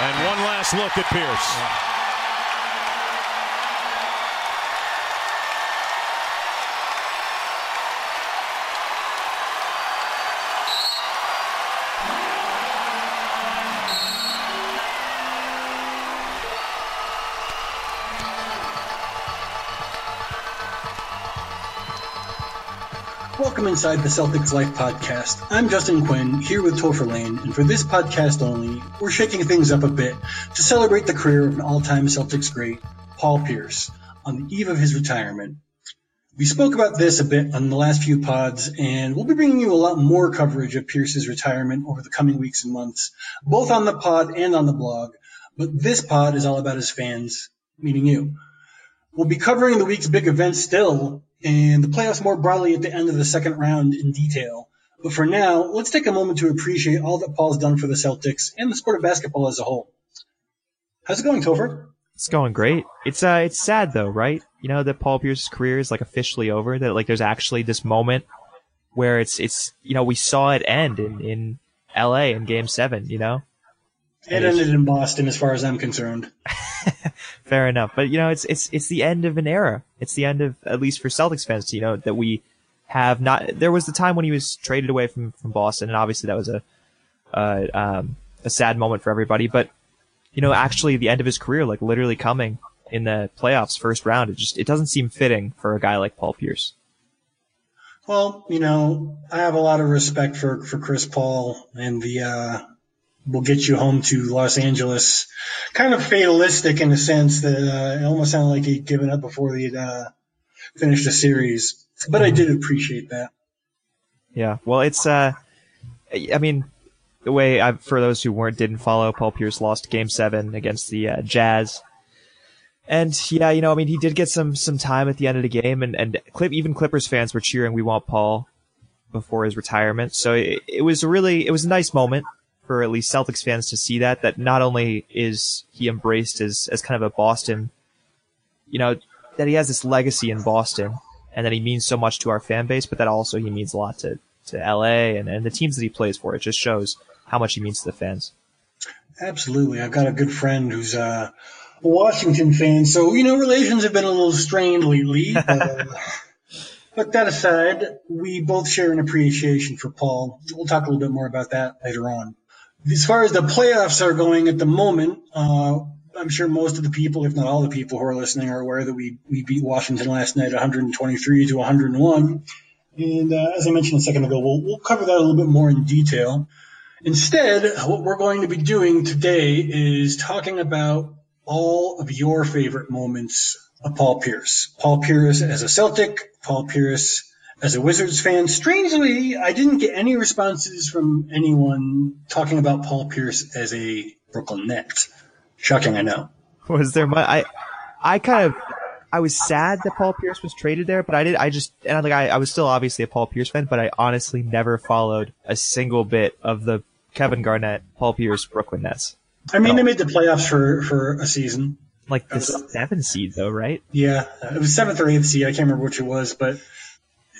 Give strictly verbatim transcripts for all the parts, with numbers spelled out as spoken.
And one last look at Pierce. Welcome inside the Celtics Life podcast. I'm Justin Quinn, here with Topher Lane, and for this podcast only, we're shaking things up a bit to celebrate the career of an all-time Celtics great, Paul Pierce, on the eve of his retirement. We spoke about this a bit on the last few pods, and we'll be bringing you a lot more coverage of Pierce's retirement over the coming weeks and months, both on the pod and on the blog, but this pod is all about his fans, meaning you. We'll be covering the week's big events still, and the playoffs more broadly at the end of the second round in detail. But for now, let's take a moment to appreciate all that Paul's done for the Celtics and the sport of basketball as a whole. How's it going, Topher? It's going great. It's uh, it's sad though, right? You know that Paul Pierce's career is like officially over. That like there's actually this moment where it's it's you know we saw it end in in L A in Game Seven. You know, it ended in Boston, as far as I'm concerned. Fair enough, but you know it's it's it's the end of an era. It's the end of, at least for Celtics fans, you know, that we have not. There was the time when he was traded away from, from Boston, and obviously that was a uh, um, a sad moment for everybody. But you know, actually, the end of his career, like literally coming in the playoffs, first round, it just it doesn't seem fitting for a guy like Paul Pierce. Well, you know, I have a lot of respect for for Chris Paul and the. Uh... We'll get you home to Los Angeles. Kind of fatalistic in the sense that uh, it almost sounded like he'd given up before he'd uh, finished the series. But I did appreciate that. Yeah, well, it's. Uh, I mean, the way I, for those who weren't didn't follow, Paul Pierce lost Game Seven against the uh, Jazz, and yeah, you know, I mean, he did get some some time at the end of the game, and and Clip, even Clippers fans were cheering, "We want Paul," before his retirement. So it, it was really it was a nice moment for at least Celtics fans to see that, that not only is he embraced as, as kind of a Boston, you know, that he has this legacy in Boston and that he means so much to our fan base, but that also he means a lot to, to L A and, and the teams that he plays for. It just shows how much he means to the fans. Absolutely. I've got a good friend who's uh, a Washington fan, so, you know, relations have been a little strained lately. uh, But that aside, we both share an appreciation for Paul. We'll talk a little bit more about that later on. As far as the playoffs are going at the moment, uh, I'm sure most of the people, if not all the people who are listening, are aware that we, we beat Washington last night one twenty-three to one oh one. And uh, as I mentioned a second ago, we'll, we'll cover that a little bit more in detail. Instead, what we're going to be doing today is talking about all of your favorite moments of Paul Pierce. Paul Pierce as a Celtic, Paul Pierce as a Wizards fan. Strangely, I didn't get any responses from anyone talking about Paul Pierce as a Brooklyn Net. Shocking, I know. Was there much? I, I kind of, I was sad that Paul Pierce was traded there, but I did. I just, and I like, I, I was still obviously a Paul Pierce fan, but I honestly never followed a single bit of the Kevin Garnett, Paul Pierce, Brooklyn Nets. I mean, they made the playoffs for for a season. Like the seventh seed, though, right? Yeah, it was seventh or eighth seed. I can't remember which it was, but.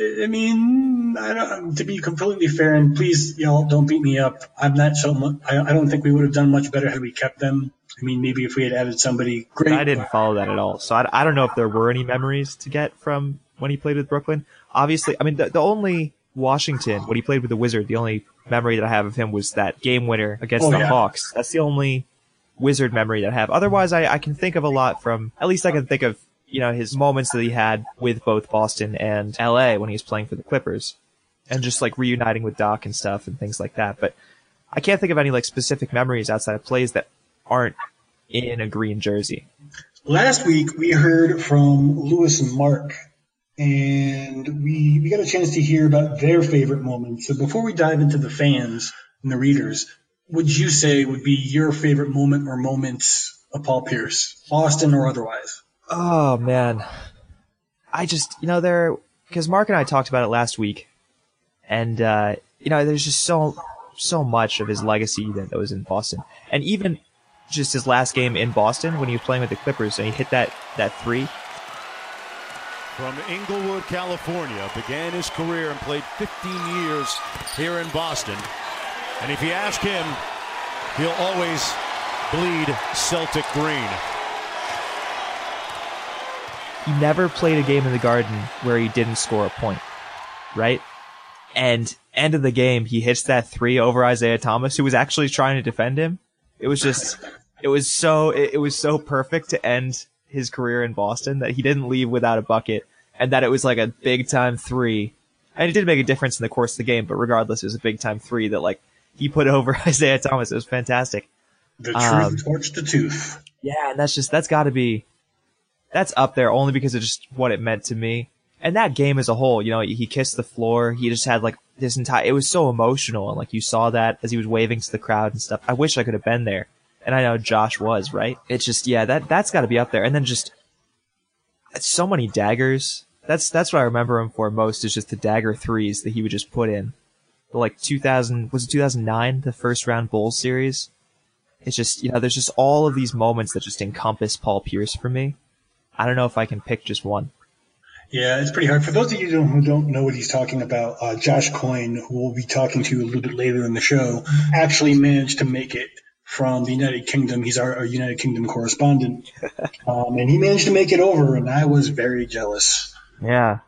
I mean, I don't, to be completely fair, and please, y'all, don't beat me up. I'm not so much. I, I don't think we would have done much better had we kept them. I mean, maybe if we had added somebody. Great. I didn't follow that at all, so I, I don't know if there were any memories to get from when he played with Brooklyn. Obviously, I mean, the, the only Washington when he played with the Wizard, the only memory that I have of him was that game winner against oh, the yeah. Hawks. That's the only Wizard memory that I have. Otherwise, I, I can think of a lot from, at least I can think of, you know, his moments that he had with both Boston and L A when he was playing for the Clippers, and just like reuniting with Doc and stuff and things like that. But I can't think of any like specific memories outside of plays that aren't in a green jersey. Last week we heard from Lewis and Mark, and we, we got a chance to hear about their favorite moments. So before we dive into the fans and the readers, would you say would be your favorite moment or moments of Paul Pierce, Boston or otherwise? Oh, man. I just, you know, there, because Mark and I talked about it last week, and, uh, you know, there's just so, so much of his legacy that, that was in Boston. And even just his last game in Boston when he was playing with the Clippers and he hit that, that three. From Inglewood, California, began his career and played fifteen years here in Boston. And if you ask him, he'll always bleed Celtic green. He never played a game in the Garden where he didn't score a point, right? And end of the game, he hits that three over Isaiah Thomas, who was actually trying to defend him. It was just, it was so, it was so perfect to end his career in Boston that he didn't leave without a bucket, and that it was like a big time three. And it did make a difference in the course of the game, but regardless, it was a big time three that like he put over Isaiah Thomas. It was fantastic. The um, truth torched the tooth. Yeah, and that's just, that's got to be, that's up there only because of just what it meant to me. And that game as a whole, you know, he kissed the floor. He just had like this entire, it was so emotional. And like you saw that as he was waving to the crowd and stuff. I wish I could have been there. And I know Josh was, right? It's just, yeah, that, that's got to be up there. And then just so many daggers. That's, that's what I remember him for most is just the dagger threes that he would just put in. But like two thousand, was it two thousand nine? The first round Bulls series. It's just, you know, there's just all of these moments that just encompass Paul Pierce for me. I don't know if I can pick just one. Yeah, it's pretty hard. For those of you who don't know what he's talking about, uh, Josh Coyne, who we'll be talking to a little bit later in the show, actually managed to make it from the United Kingdom. He's our, our United Kingdom correspondent. Um, and he managed to make it over, and I was very jealous. Yeah.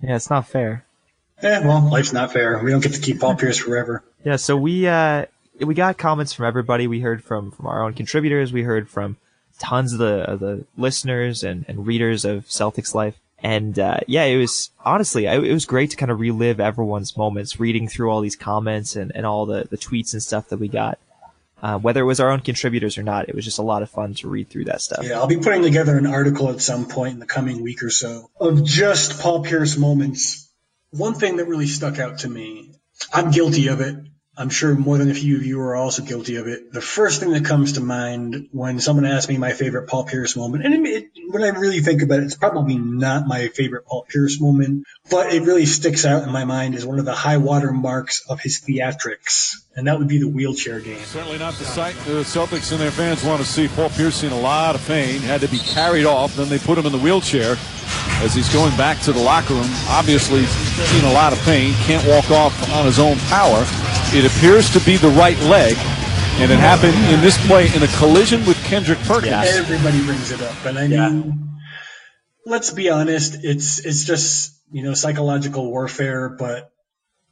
Yeah, it's not fair. Yeah, well, life's not fair. We don't get to keep Paul Pierce forever. Yeah, so we uh, we got comments from everybody. We heard from, from our own contributors. We heard from tons of the of the listeners and, and readers of Celtics Life. And uh, yeah, it was honestly, I, it was great to kind of relive everyone's moments, reading through all these comments and, and all the, the tweets and stuff that we got. Uh, whether it was our own contributors or not, it was just a lot of fun to read through that stuff. Yeah, I'll be putting together an article at some point in the coming week or so of just Paul Pierce moments. One thing that really stuck out to me, I'm guilty of it. I'm sure more than a few of you are also guilty of it. The first thing that comes to mind when someone asks me my favorite Paul Pierce moment, and it, it, when I really think about it, it's probably not my favorite Paul Pierce moment, but it really sticks out in my mind as one of the high water marks of his theatrics, and that would be the wheelchair game. Certainly not the sight the Celtics and their fans want to see. Paul Pierce seen a lot of pain, had to be carried off, then they put him in the wheelchair as he's going back to the locker room. Obviously seen a lot of pain, can't walk off on his own power. It appears to be the right leg, and it happened in this play in a collision with Kendrick Perkins. Yeah, everybody brings it up, and I yeah. mean, let's be honest, it's it's just, you know, psychological warfare, but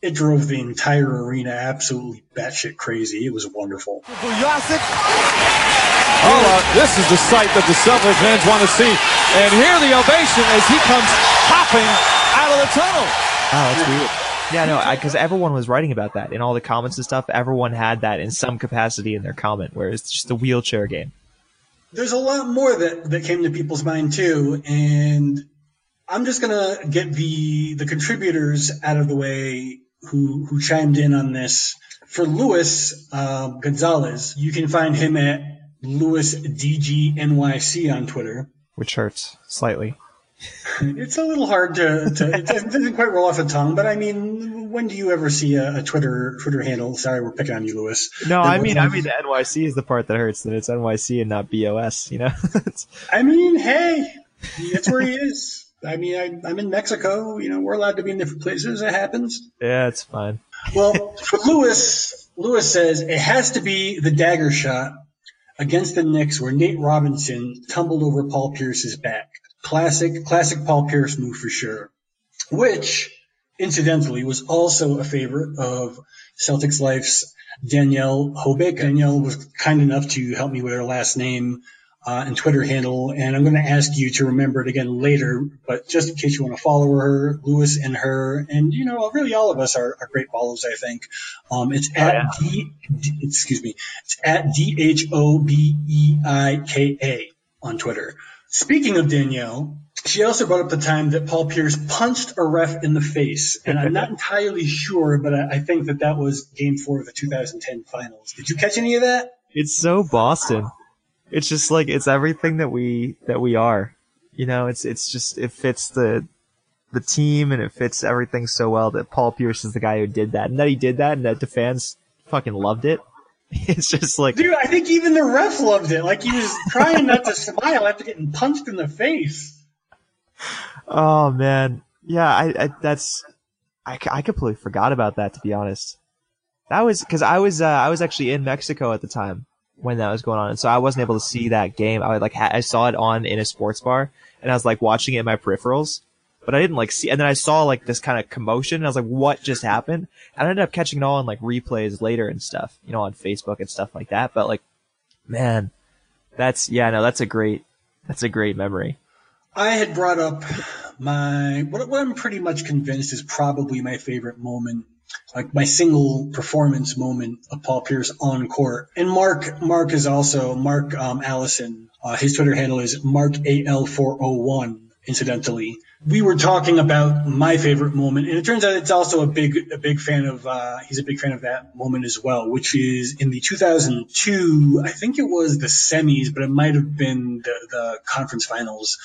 it drove the entire arena absolutely batshit crazy. It was wonderful. Oh, this is the sight that the Celtics fans want to see, and here the ovation as he comes hopping out of the tunnel. Wow, that's weird. Yeah, no, because everyone was writing about that in all the comments and stuff. Everyone had that in some capacity in their comment, where it's just the wheelchair game. There's a lot more that, that came to people's mind, too. And I'm just going to get the the contributors out of the way who, who chimed in on this. For Luis uh, Gonzalez, you can find him at Luis D G N Y C on Twitter. Which hurts slightly. It's a little hard to, to it doesn't quite roll off the tongue, but I mean, when do you ever see a, a Twitter Twitter handle? Sorry, we're picking on you, Lewis. No, I mean, I mean, the N Y C is the part that hurts, that it's N Y C and not B O S, you know? I mean, hey, that's where he is. I mean, I, I'm in Mexico, you know, we're allowed to be in different places. It happens. Yeah, it's fine. Well, for Lewis, Lewis says it has to be the dagger shot against the Knicks where Nate Robinson tumbled over Paul Pierce's back. Classic, classic Paul Pierce move for sure, which, incidentally, was also a favorite of Celtics Life's Danielle Hobeka. Danielle was kind enough to help me with her last name uh, and Twitter handle, and I'm going to ask you to remember it again later, but just in case you want to follow her, Lewis and her, and, you know, really all of us are, are great follows, I think. Um, it's at, oh, yeah. D, D, excuse me, it's at D H O B E I K A on Twitter. Speaking of Danielle, she also brought up the time that Paul Pierce punched a ref in the face. And I'm not entirely sure, but I think that that was game four of the two thousand ten finals. Did you catch any of that? It's so Boston. It's just like, it's everything that we, that we are, you know, it's, it's just, it fits the, the team and it fits everything so well that Paul Pierce is the guy who did that and that he did that and that the fans fucking loved it. It's just like, dude, I think even the ref loved it. Like, he was trying not to smile after getting punched in the face. Oh man, yeah, I, I that's I, I completely forgot about that, to be honest. That was because I was uh, I was actually in Mexico at the time when that was going on, and so I wasn't able to see that game. I would, like ha- I saw it on in a sports bar, and I was like watching it in my peripherals, but I didn't like see. And then I saw like this kind of commotion, and I was like, "What just happened?" And I ended up catching it all on like replays later and stuff, you know, on Facebook and stuff like that. But like, man, that's yeah, no, that's a great that's a great memory. I had brought up my what, what I'm pretty much convinced is probably my favorite moment, like my single performance moment of Paul Pierce on court. And Mark, Mark is also Mark um, Allison. Uh, his Twitter handle is Mark A L four oh one. Incidentally, we were talking about my favorite moment, and it turns out it's also a big, a big fan of. Uh, he's a big fan of that moment as well, which is in the two thousand two. I think it was the semis, but it might have been the, the conference finals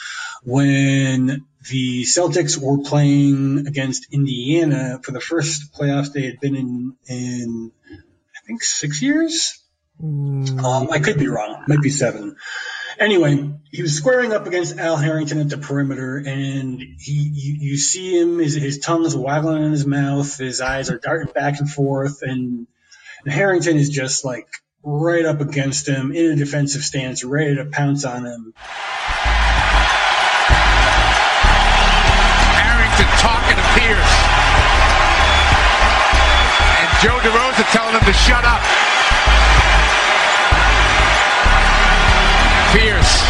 when the Celtics were playing against Indiana for the first playoffs they had been in in I think six years. Um, I could be wrong. Might be seven. Anyway, he was squaring up against Al Harrington at the perimeter, and he you, you see him, his, his tongue's waggling in his mouth, his eyes are darting back and forth, and, and Harrington is just, like, right up against him in a defensive stance, ready to pounce on him. Harrington talking to Pierce. And Joe DeRosa telling him to shut up. Pierce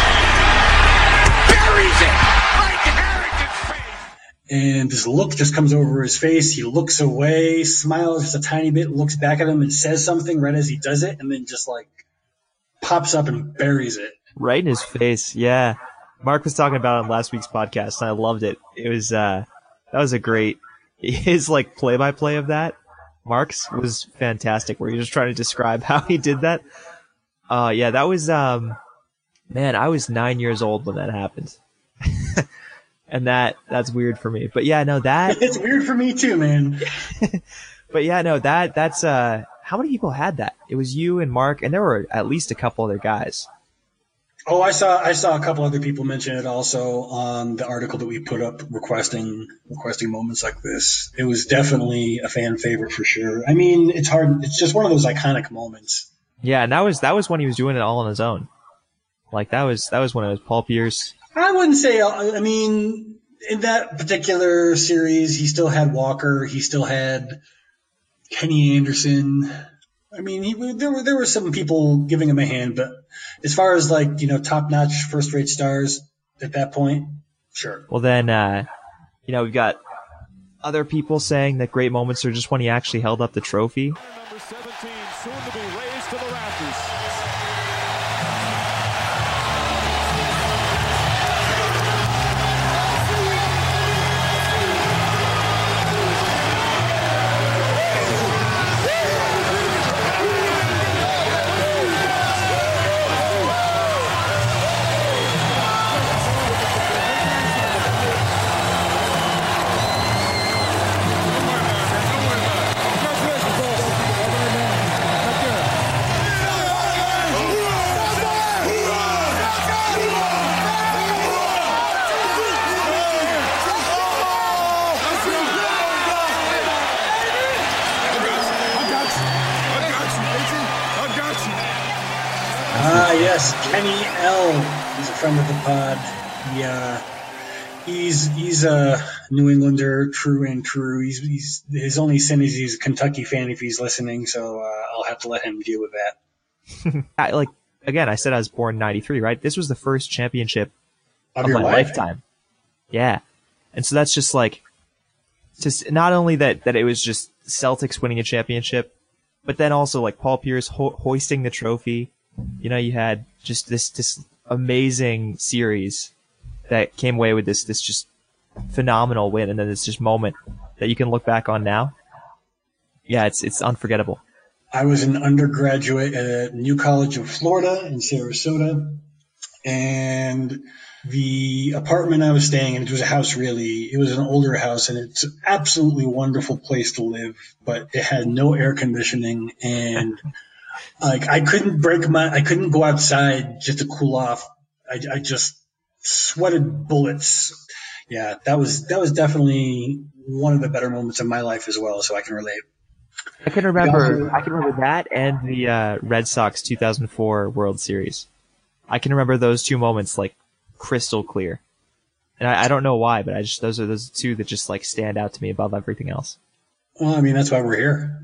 buries it right in Harrington's face. And this look just comes over his face. He looks away, smiles just a tiny bit, looks back at him and says something right as he does it, and then just like pops up and buries it. Right in his face, yeah. Mark was talking about it on last week's podcast, and I loved it. It was uh that was a great his like play by play of that. Mark's was fantastic, where he was just trying to describe how he did that. Uh yeah, that was um Man, I was nine years old when that happened. And that that's weird for me. But yeah, no, that... It's weird for me too, man. But yeah, no, that that's... uh. How many people had that? It was you and Mark, and there were at least a couple other guys. Oh, I saw I saw a couple other people mention it also on the article that we put up requesting requesting moments like this. It was definitely a fan favorite for sure. I mean, it's hard. It's just one of those iconic moments. Yeah, and that was, that was when he was doing it all on his own. Like, that was that was when it was Paul Pierce. I wouldn't say – I mean, in that particular series, he still had Walker. He still had Kenny Anderson. I mean, he, there were there were some people giving him a hand. But as far as, like, you know, top-notch first-rate stars at that point, sure. Well, then, uh, you know, we've got other people saying that great moments are just when he actually held up the trophy. Number seventeen, soon to be raised to the rafters. Kenny L. He's a friend of the pod. He, uh, He's he's a New Englander, true and true. He's, he's his only sin is he's a Kentucky fan if he's listening, so uh, I'll have to let him deal with that. I, like again, I said I was born in ninety-three, right? This was the first championship of, of my life? lifetime. Yeah, and so that's just like, just not only that that it was just Celtics winning a championship, but then also like Paul Pierce ho- hoisting the trophy. You know, you had just this this amazing series that came away with this this just phenomenal win, and then this just moment that you can look back on now. Yeah, it's it's unforgettable. I was an undergraduate at New College of Florida in Sarasota, and the apartment I was staying in, it was a house really, it was an older house, and it's an absolutely wonderful place to live, but it had no air conditioning, and like I couldn't break my, I couldn't go outside just to cool off. I, I just sweated bullets. Yeah, that was that was definitely one of the better moments of my life as well, so I can relate. I can remember I can remember that and the uh, Red Sox two thousand four World Series. I can remember those two moments like crystal clear. And I, I don't know why, but I just those are those two that just like stand out to me above everything else. Well, I mean, that's why we're here.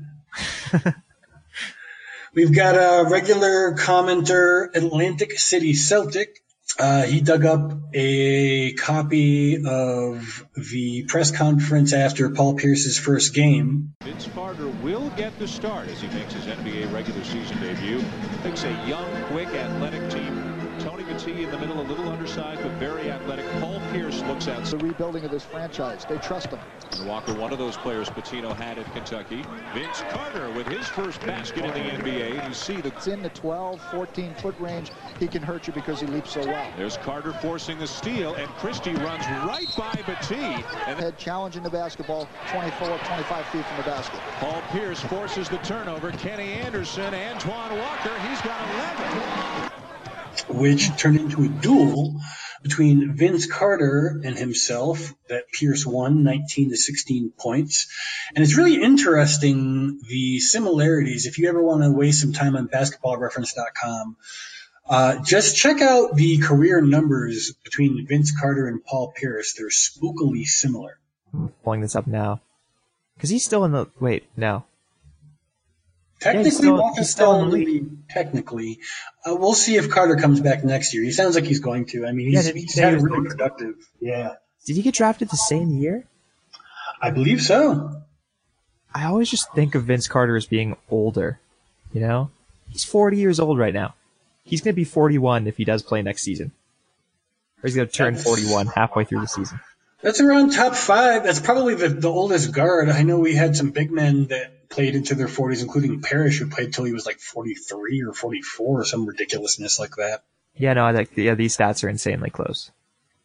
We've got a regular commenter, Atlantic City Celtic. Uh, he dug up a copy of the press conference after Paul Pierce's first game. Vince Carter will get the start as he makes his N B A regular season debut. Picks a young, quick, athletic team. Tony Batiste in the middle, a little undersized, but very athletic. Paul Pierce looks at the rebuilding of this franchise. They trust him. And Walker, one of those players Pitino had at Kentucky. Vince Carter with his first basket in the N B A. You see the it's in the twelve, fourteen-foot range. He can hurt you because he leaps so well. There's Carter forcing the steal, and Christie runs right by Batiste. And had challenging the basketball, twenty-four, twenty-five feet from the basket. Paul Pierce forces the turnover. Kenny Anderson, Antoine Walker, he's got eleven. Which turned into a duel between Vince Carter and himself that Pierce won nineteen to sixteen points. And it's really interesting, the similarities. If you ever want to waste some time on basketball reference dot com, uh, just check out the career numbers between Vince Carter and Paul Pierce. They're spookily similar. I'm pulling this up now. Because he's still in the – wait, no. Technically, yeah, Walker's still in the league. Technically, uh, we'll see if Carter comes back next year. He sounds like he's going to. I mean, he's, yeah, he's had really productive. Yeah. Did he get drafted the same year? I believe so. I always just think of Vince Carter as being older. You know, he's forty years old right now. He's going to be forty-one if he does play next season, or he's going to turn forty-one halfway through the season. That's around top five. That's probably the, the oldest guard. I know we had some big men that played into their forties, including Parrish, who played till he was like forty-three or forty-four or some ridiculousness like that. Yeah, no, I like yeah, these stats are insanely close.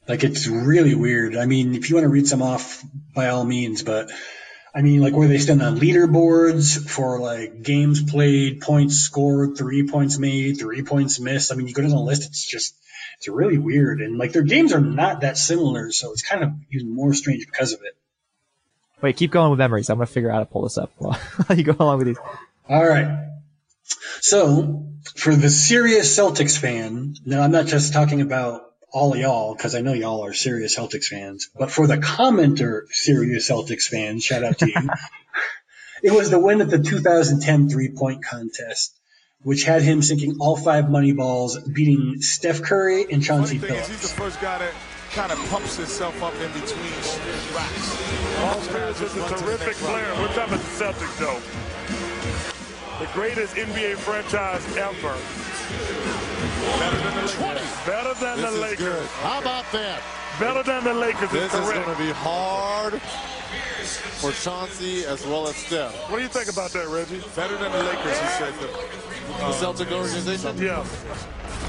Like, it's really weird. I mean, if you want to read some off, by all means, but I mean, like where they stand on leaderboards for like games played, points scored, three points made, three points missed. I mean, you go down the list, it's just. It's really weird, and like their games are not that similar, so it's kind of even more strange because of it. Wait, keep going with memories. I'm going to figure out how to pull this up while you go along with these. All right. So for the serious Celtics fan, now I'm not just talking about all of y'all, because I know y'all are serious Celtics fans, but for the commenter serious Celtics fan, shout out to you, it was the win at the two thousand ten three-point contest, which had him sinking all five money balls, beating Steph Curry and Chauncey Phillips. He's the first guy that kind of pumps himself up in between racks. Paul Pierce is a terrific player. We're talking about the Celtics, though. The greatest N B A franchise ever. Better than the Lakers. Better than the Lakers. How about that? Better than the Lakers. This is going to be hard for Chauncey as well as Steph. What do you think about that, Reggie? Better than the Lakers, he said. The, the Celtic organization? Yeah.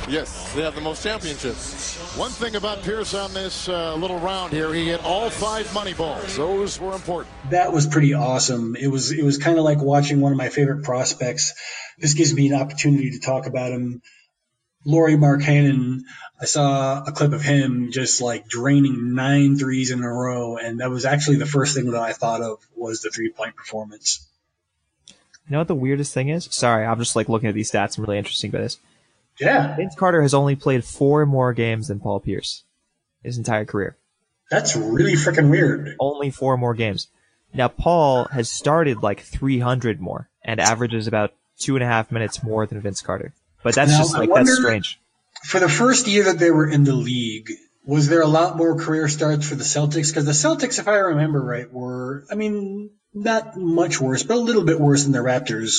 Yes, they have the most championships. One thing about Pierce on this uh, little round here, he hit all five money balls. Those were important. That was pretty awesome. It was, it was kind of like watching one of my favorite prospects. This gives me an opportunity to talk about him. Laurie Markkanen, I saw a clip of him just like draining nine threes in a row, and that was actually the first thing that I thought of was the three-point performance. You know what the weirdest thing is? Sorry, I'm just like looking at these stats. I'm really interested by this. Yeah. Vince Carter has only played four more games than Paul Pierce his entire career. That's really freaking weird. Only four more games. Now, Paul has started like three hundred more and averages about two and a half minutes more than Vince Carter. But that's now, just like, wonder, that's strange. For the first year that they were in the league, was there a lot more career starts for the Celtics? Because the Celtics, if I remember right, were, I mean, not much worse, but a little bit worse than the Raptors.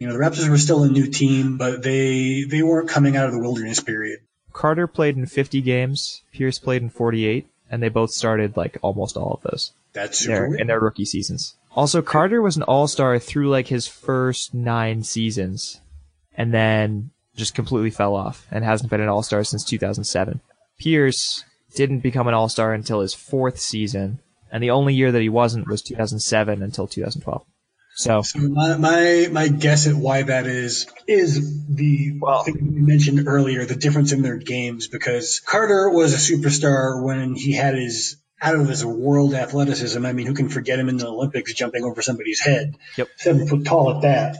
You know, the Raptors were still a new team, but they they weren't coming out of the wilderness period. Carter played in fifty games, Pierce played in forty-eight, and they both started like almost all of those. That's super their, weird. In their rookie seasons. Also, Carter was an all-star through like his first nine seasons, and then just completely fell off and hasn't been an all-star since two thousand seven. Pierce didn't become an all-star until his fourth season, and the only year that he wasn't was two thousand seven until two thousand twelve. So, so my, my my guess at why that is is the well, thing we mentioned earlier, the difference in their games, because Carter was a superstar when he had his out of his world athleticism. I mean, who can forget him in the Olympics jumping over somebody's head? Yep. Seven foot tall at that.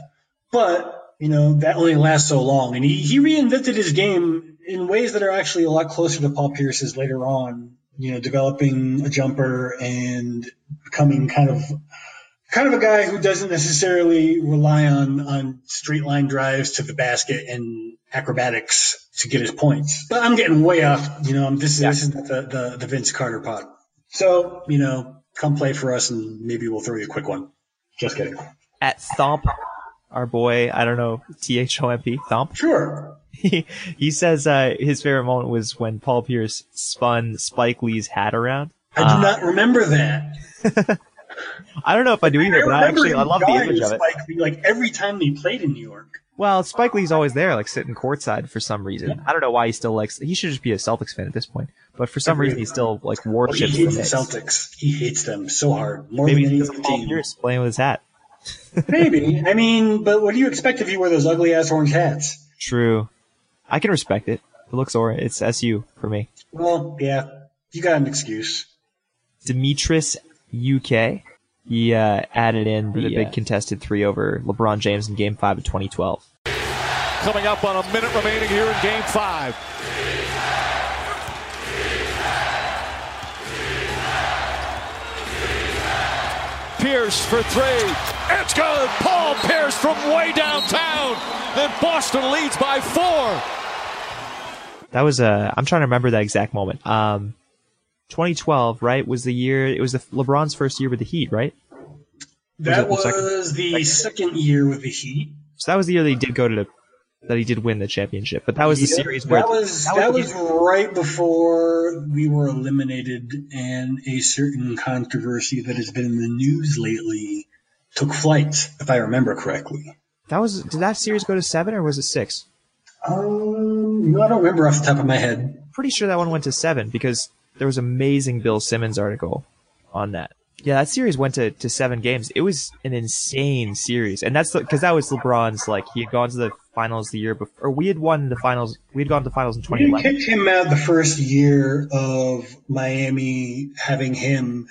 But, you know, that only lasts so long. And he, he reinvented his game in ways that are actually a lot closer to Paul Pierce's later on, you know, developing a jumper and becoming kind of Kind of a guy who doesn't necessarily rely on, on straight line drives to the basket and acrobatics to get his points. But I'm getting way off. You know, this is yeah. this is not the, the, the Vince Carter pod. So, you know, come play for us and maybe we'll throw you a quick one. Just kidding. At Thomp, our boy, I don't know, T H O M P, Thomp? Sure. He, he says uh, his favorite moment was when Paul Pierce spun Spike Lee's hat around. I do uh, not remember that. I don't know if I do either, I but I actually I love the image of it. Spike Lee, like every time they played in New York. Well, Spike Lee's always there, like sitting courtside for some reason. Yeah. I don't know why he still likes. He should just be a Celtics fan at this point, but for some every reason he still like worships well, he hates the Celtics. He hates them so hard. More Maybe than any other team. Pierce playing with his hat. Maybe. I mean, but what do you expect if you wear those ugly ass orange hats? True. I can respect it. It looks orange. It's S U for me. Well, yeah, you got an excuse. Demetrius U K. He uh, added in the big contested three over LeBron James in Game five of twenty twelve. Coming up on a minute remaining here in Game five. Pierce for three. It's good. Paul Pierce from way downtown. Then Boston leads by four. That was a... I'm trying to remember that exact moment. Um... twenty twelve, right, was the year, it was the LeBron's first year with the Heat, right? That was, was the second? second year with the Heat. So that was the year that he did go to the, that he did win the championship, but that was the yeah, series where... That was, that that was, was right before we were eliminated and a certain controversy that has been in the news lately took flight, if I remember correctly. That was, did that series go to seven or was it six? Um, no, I don't remember off the top of my head. Pretty sure that one went to seven because... There was an amazing Bill Simmons article on that. Yeah, that series went to, to seven games. It was an insane series. And that's because that was LeBron's, like, he had gone to the finals the year before. Or we had won the finals. We had gone to the finals in twenty eleven. We kicked him out the first year of Miami having him.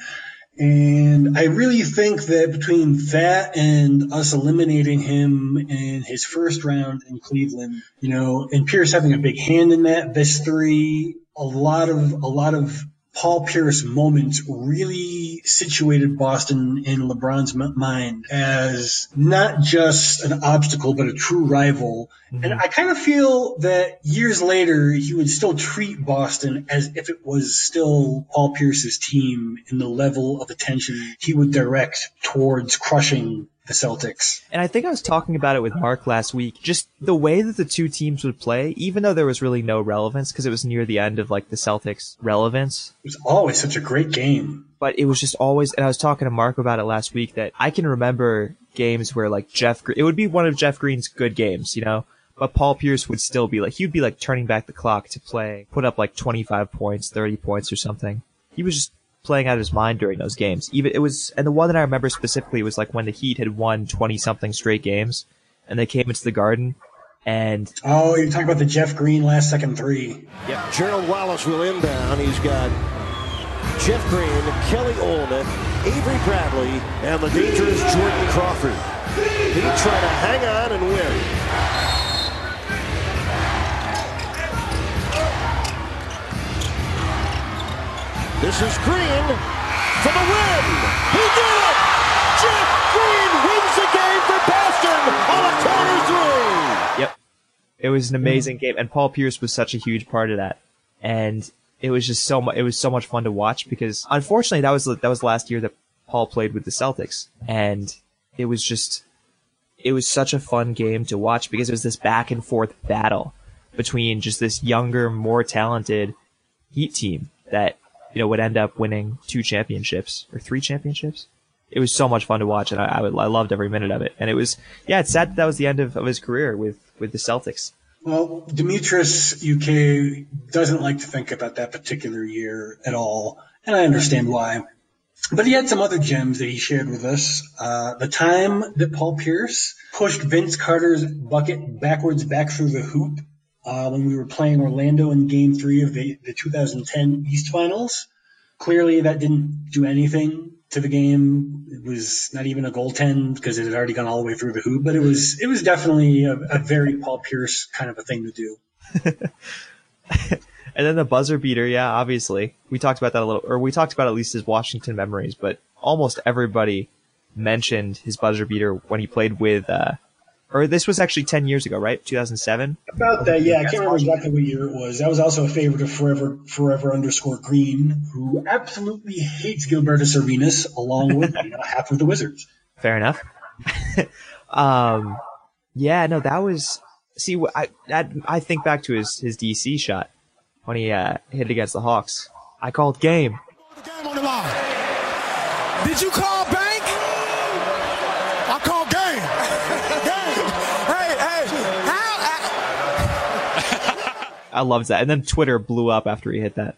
And I really think that between that and us eliminating him in his first round in Cleveland, you know, and Pierce having a big hand in that, this three... A lot of a lot of Paul Pierce moments really situated Boston in LeBron's mind as not just an obstacle but a true rival. Mm-hmm. And I kind of feel that years later he would still treat Boston as if it was still Paul Pierce's team in the level of attention he would direct towards crushing the Celtics. And I think I was talking about it with Mark last week, just the way that the two teams would play, even though there was really no relevance because it was near the end of like the Celtics relevance. It was always such a great game. But it was just always, and I was talking to Mark about it last week, that I can remember games where like Jeff, it would be one of Jeff Green's good games, you know, but Paul Pierce would still be like, he'd be like turning back the clock to play, put up like twenty-five points, thirty points or something. He was just playing out of his mind during those games. Even it was, and the one that I remember specifically was like when the Heat had won twenty something straight games, and they came into the Garden, and oh, you're talking about the Jeff Green last second three. Yep. Jerrell Wallace will inbound. He's got Jeff Green, Kelly Olynyk, Avery Bradley, and the dangerous Jordan Crawford. He tried to hang on and win. This is Green for the win. He did it! Jeff Green wins the game for Boston on a corner three. Yep. It was an amazing game, and Paul Pierce was such a huge part of that. And it was just so much. It was so much fun to watch because, unfortunately, that was that was last year that Paul played with the Celtics, and it was just, it was such a fun game to watch because it was this back and forth battle between just this younger, more talented Heat team that, you know, would end up winning two championships or three championships. It was so much fun to watch, and I I, would, I loved every minute of it. And it was, yeah, it's sad that that was the end of, of his career with, with the Celtics. Well, Demetrius U K doesn't like to think about that particular year at all, and I understand why. But he had some other gems that he shared with us. Uh, the time that Paul Pierce pushed Vince Carter's bucket backwards back through the hoop uh, when we were playing Orlando in Game three of the, the two thousand ten East Finals. Clearly, that didn't do anything to the game. It was not even a goaltend because it had already gone all the way through the hoop, but it was it was definitely a, a very Paul Pierce kind of a thing to do. And then the buzzer beater, yeah, obviously. We talked about that a little, or we talked about at least his Washington memories, but almost everybody mentioned his buzzer beater when he played with, uh, or this was actually ten years ago, right? two thousand seven? About that, yeah. I can't remember exactly what year it was. That was also a favorite of Forever, Forever underscore Green, who absolutely hates Gilbertus Arenas, along with you know, half of the Wizards. Fair enough. um, yeah, no, that was, see, I, that, I think back to his, his D C shot when he uh, hit it against the Hawks. I called game. Game on the line. Did you call bank? I called game. Game. Hey, hey. How? I loved that. And then Twitter blew up after he hit that.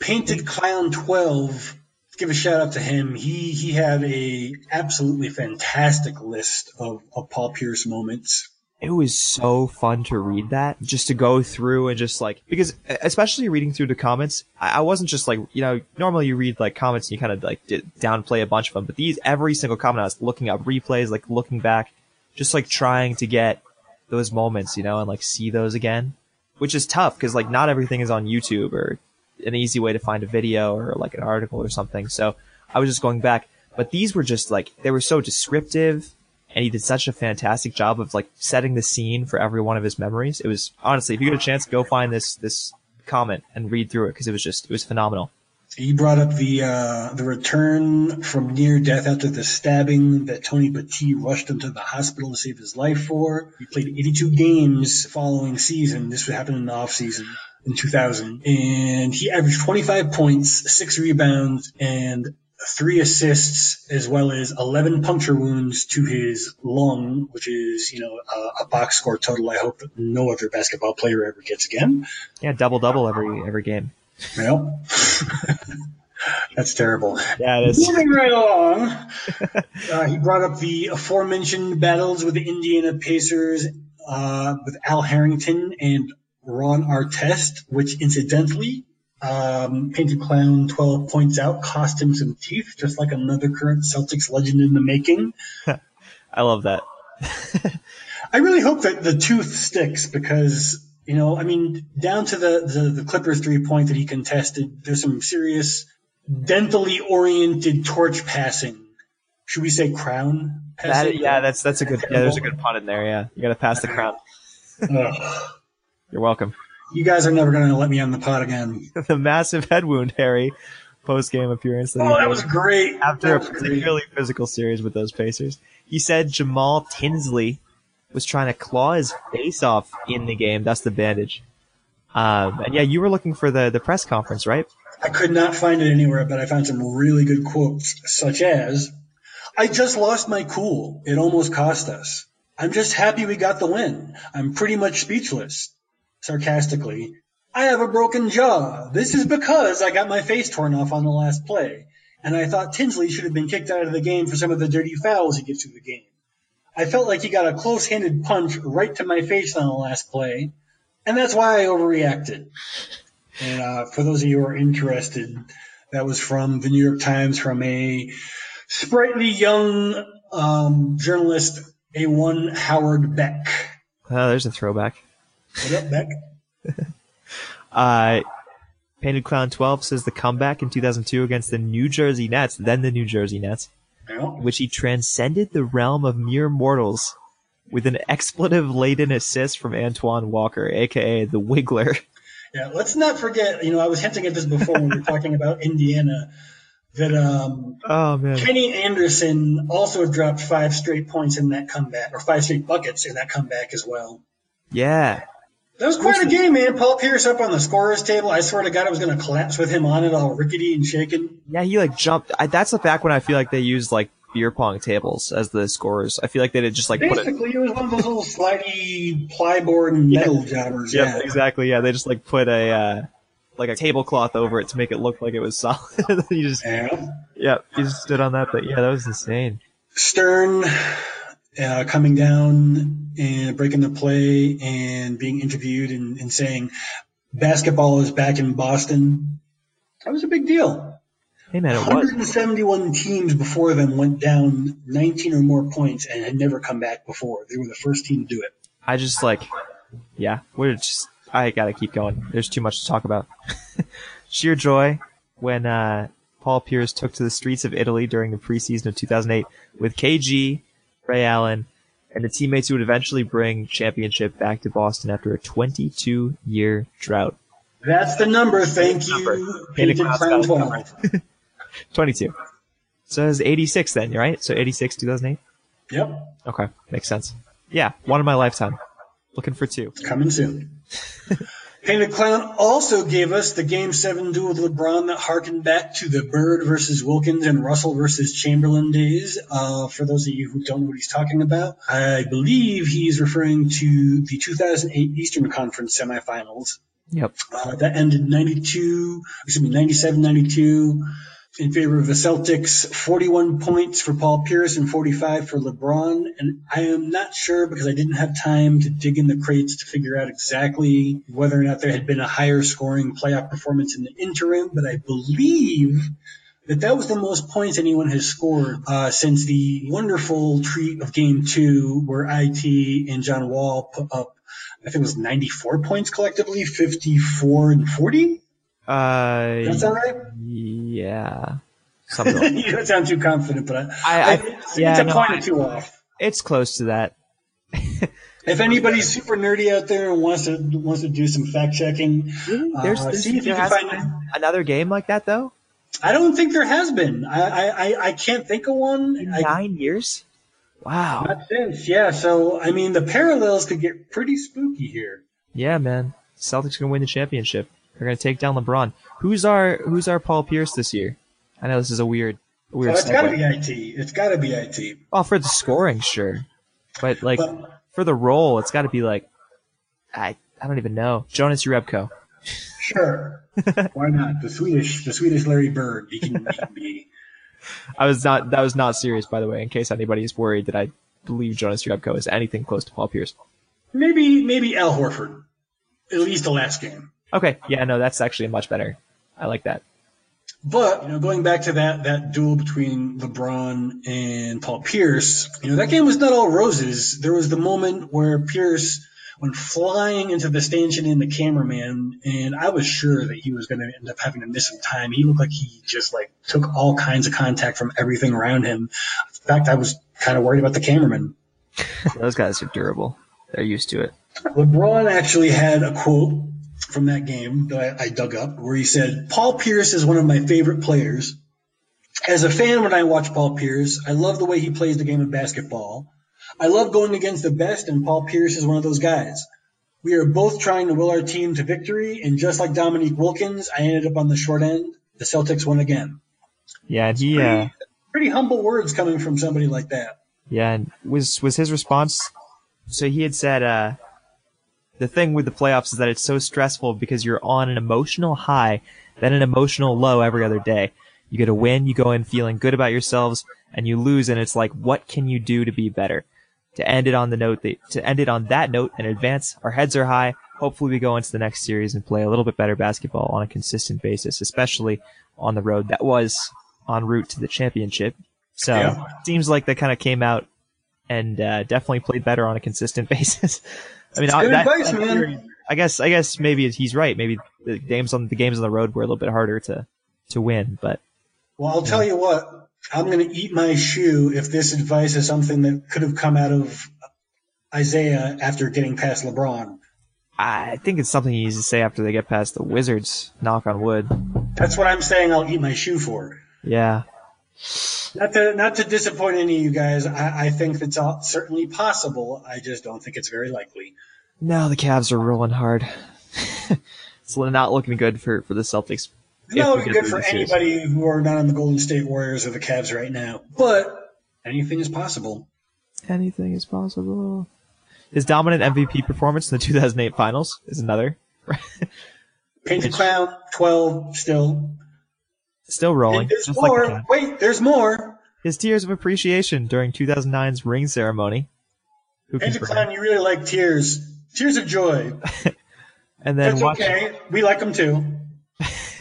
Painted Clown twelve. Give a shout out to him. He he had a absolutely fantastic list of, of Paul Pierce moments. It was so fun to read that, just to go through and just like, because especially reading through the comments, I wasn't just like, you know, normally you read like comments and you kind of like downplay a bunch of them, but these, every single comment I was looking up replays, like looking back, just like trying to get those moments, you know, and like see those again, which is tough because like not everything is on YouTube or an easy way to find a video or like an article or something. So I was just going back, but these were just like, they were so descriptive. And he did such a fantastic job of like setting the scene for every one of his memories. It was honestly, if you get a chance, go find this this comment and read through it because it was just it was phenomenal. He brought up the uh, the return from near death after the stabbing that Tony Petit rushed him to the hospital to save his life for. He played eighty-two games the following season. This would happen in the off season in two thousand, and he averaged twenty-five points, six rebounds, and three assists, as well as eleven puncture wounds to his lung, which is, you know, a, a box score total I hope no other basketball player ever gets again. Yeah, double-double every every game. Well, that's terrible. Yeah, it is. Moving right along, uh, he brought up the aforementioned battles with the Indiana Pacers uh, with Al Harrington and Ron Artest, which incidentally, Um, Painted Clown twelve points out, cost him some teeth, just like another current Celtics legend in the making. I love that. I really hope that the tooth sticks because, you know, I mean, down to the, the, the Clippers three point that he contested, there's some serious dentally oriented torch passing. Should we say crown passing? That, yeah, that's that's a good. Yeah, there's a good pun in there. Yeah, you got to pass the crown. You're welcome. You guys are never going to let me on the pod again. The massive head wound, Harry, post-game appearance. That oh, that was great. After was a particularly great. Physical series with those Pacers. He said Jamal Tinsley was trying to claw his face off in the game. That's the bandage. Um, and, yeah, you were looking for the, the press conference, right? I could not find it anywhere, but I found some really good quotes, such as, "I just lost my cool. It almost cost us. I'm just happy we got the win. I'm pretty much speechless." Sarcastically, "I have a broken jaw. This is because I got my face torn off on the last play, and I thought Tinsley should have been kicked out of the game for some of the dirty fouls he gets through the game. I felt like he got a close-handed punch right to my face on the last play, and that's why I overreacted." And uh, for those of you who are interested, that was from the New York Times, from a sprightly young um, journalist, a one Howard Beck. Oh, there's a throwback. What up, Beck? uh, Painted Clown twelve says the comeback in two thousand two against the New Jersey Nets, then the New Jersey Nets, yeah. which he transcended the realm of mere mortals with an expletive-laden assist from Antoine Walker, a k a the Wiggler. Yeah, let's not forget, you know, I was hinting at this before when we were talking about Indiana, that um, oh, man. Kenny Anderson also dropped five straight points in that comeback, or five straight buckets in that comeback as well. Yeah. That was quite a game, man. Paul Pierce up on the scorer's table. I swear to God, I was going to collapse with him on it, all rickety and shaken. Yeah, he, like, jumped. I, that's the back when I feel like they used, like, beer pong tables as the scorers. I feel like they did just, like, Basically, put it. It was one of those little slidey plyboard and metal yeah. jobbers. Yeah, yeah, exactly. Yeah, they just, like, put a, uh, like, a tablecloth over it to make it look like it was solid. you just, yeah. yeah, you just stood on that. But, yeah, that was insane. Stern. Uh, coming down and breaking the play and being interviewed and, and saying basketball is back in Boston. That was a big deal. Hey man, it one hundred seventy-one was. Teams before them went down nineteen or more points and had never come back before. They were the first team to do it. I just like, yeah, we're just, I gotta keep going. There's too much to talk about. Sheer joy when uh, Paul Pierce took to the streets of Italy during the preseason of two thousand eight with K G, Ray Allen, and the teammates who would eventually bring championship back to Boston after a twenty-two year drought. That's the number. Thank the number. you. Painted Clown twelve. twenty-two. So it was eighty-six then, right? So eighty-six, two thousand eight? Yep. Okay. Makes sense. Yeah. One in my lifetime. Looking for two. Coming soon. Painted Clown also gave us the Game seven duel with LeBron that harkened back to the Bird versus Wilkins and Russell versus Chamberlain days. Uh, for those of you who don't know what he's talking about, I believe he's referring to the two thousand eight Eastern Conference semifinals. Yep. Uh, that ended ninety-two, excuse me, ninety-seven ninety-two in favor of the Celtics, forty-one points for Paul Pierce and forty-five for LeBron. And I am not sure because I didn't have time to dig in the crates to figure out exactly whether or not there had been a higher scoring playoff performance in the interim, but I believe that that was the most points anyone has scored uh, since the wonderful treat of Game two where I T and John Wall put up, I think it was ninety-four points collectively, fifty-four and forty. Uh, Does that sound right? Yeah. Something. You don't sound too confident, but I, I, I, it's, yeah, it's a no, point or two off. It's close to that. If anybody's super nerdy out there and wants to wants to do some fact checking, really? There's, uh, there's, see if there you can find been another game like that though. I don't think there has been. I I, I can't think of one. In I, nine years. Wow. Not since, yeah. So I mean, the parallels could get pretty spooky here. Yeah, man. Celtics gonna win the championship. They're going to take down LeBron. Who's our Who's our Paul Pierce this year? I know this is a weird, weird. So it's got to be I T. It's got to be I T. Oh, for the scoring, sure, but like but, for the role, it's got to be like I I don't even know. Jonas Jerebko. Sure. Why not the Swedish the Swedish Larry Bird? He can, he can be. I was not. That was not serious, by the way. In case anybody is worried that I believe Jonas Jerebko is anything close to Paul Pierce. Maybe maybe Al Horford. At least the last game. Okay, yeah, no, that's actually much better. I like that. But, you know, going back to that that duel between LeBron and Paul Pierce, you know, that game was not all roses. There was the moment where Pierce went flying into the stanchion in the cameraman, and I was sure that he was going to end up having to miss some time. He looked like he just, like, took all kinds of contact from everything around him. In fact, I was kind of worried about the cameraman. Those guys are durable. They're used to it. LeBron actually had a quote from that game that I, I dug up where he said, Paul Pierce is one of my favorite players. As a fan, when I watch Paul Pierce, I love the way he plays the game of basketball. I love going against the best, and Paul Pierce is one of those guys. We are both trying to will our team to victory, and just like Dominique Wilkins, I ended up on the short end. The Celtics won again. Yeah, he, pretty, uh, pretty humble words coming from somebody like that. Yeah, and was, was his response, so he had said, uh, the thing with the playoffs is that it's so stressful because you're on an emotional high, then an emotional low every other day. You get a win, you go in feeling good about yourselves, and you lose, and it's like, what can you do to be better? To end it on the note, that, to end it on that note and advance, our heads are high. Hopefully we go into the next series and play a little bit better basketball on a consistent basis, especially on the road. That was en route to the championship. So yeah. It seems like they kind of came out and uh, definitely played better on a consistent basis. I mean, I, that, advice, that theory, I guess, I guess maybe he's right. Maybe the games on the games on the road were a little bit harder to to win. But well, I'll tell you what, I'm going to eat my shoe if this advice is something that could have come out of Isaiah after getting past LeBron. I think it's something he needs to say after they get past the Wizards. Knock on wood. That's what I'm saying. I'll eat my shoe for. Yeah. Not to not to disappoint any of you guys. I, I think that's all, certainly possible. I just don't think it's very likely. No, the Cavs are rolling hard. It's not looking good for, for the Celtics. No, it's good for anybody series. Who are not on the Golden State Warriors or the Cavs right now. But anything is possible. Anything is possible. His dominant M V P performance in the two thousand eight Finals is another. Painted Clown twelve still. Still rolling. And there's just more. Like the Wait, there's more. His tears of appreciation during two thousand nine's ring ceremony. Painted Clown, you really like tears. Tears of joy. And then That's watch- okay. We like them too.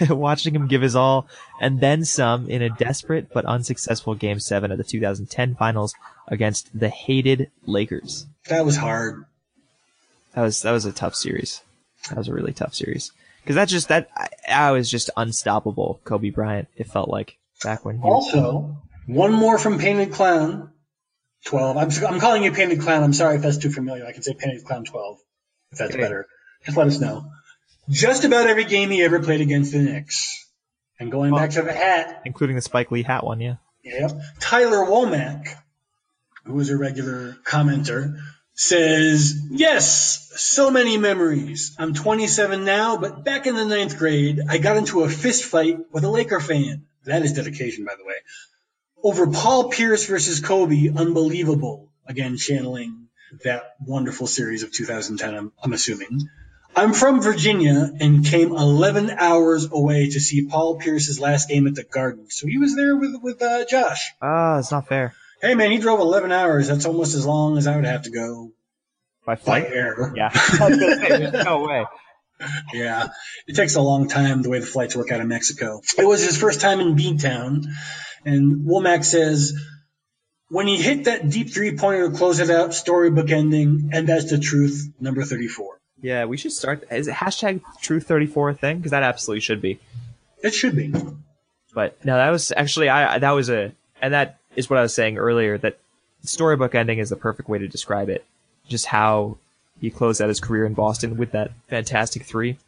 Watching him give his all and then some in a desperate but unsuccessful Game seven of the two thousand ten Finals against the hated Lakers. That was hard. That was that was a tough series. That was a really tough series. Because that just that I, I was just unstoppable, Kobe Bryant. It felt like back when. He also, was... one more from Painted Clown twelve. I'm I'm calling you Painted Clown. I'm sorry if that's too familiar. I can say Painted Clown twelve if that's okay. Better. Just let us know. Just about every game he ever played against the Knicks, and going oh, back to the hat, including the Spike Lee hat one, yeah. Yep. Tyler Womack, who is a regular commenter, says, yes, so many memories. I'm twenty-seven now, but back in the ninth grade, I got into a fist fight with a Laker fan. That is dedication, by the way. Over Paul Pierce versus Kobe, unbelievable. Again, channeling that wonderful series of two thousand ten, I'm, I'm assuming. I'm from Virginia and came eleven hours away to see Paul Pierce's last game at the Garden. So he was there with, with uh, Josh. Ah, uh, it's not fair. Hey, man, he drove eleven hours. That's almost as long as I would have to go by flight. By air. Yeah. I was gonna say, there's no way. Yeah. It takes a long time the way the flights work out of Mexico. It was his first time in Beantown. And Womack says, when he hit that deep three-pointer to close it out, storybook ending, and that's the truth, number thirty-four. Yeah, we should start. Is it hashtag truth thirty-four a thing? Because that absolutely should be. It should be. But no, that was actually, I that was a, and that, is what I was saying earlier, that storybook ending is the perfect way to describe it. Just how he closed out his career in Boston with that fantastic three.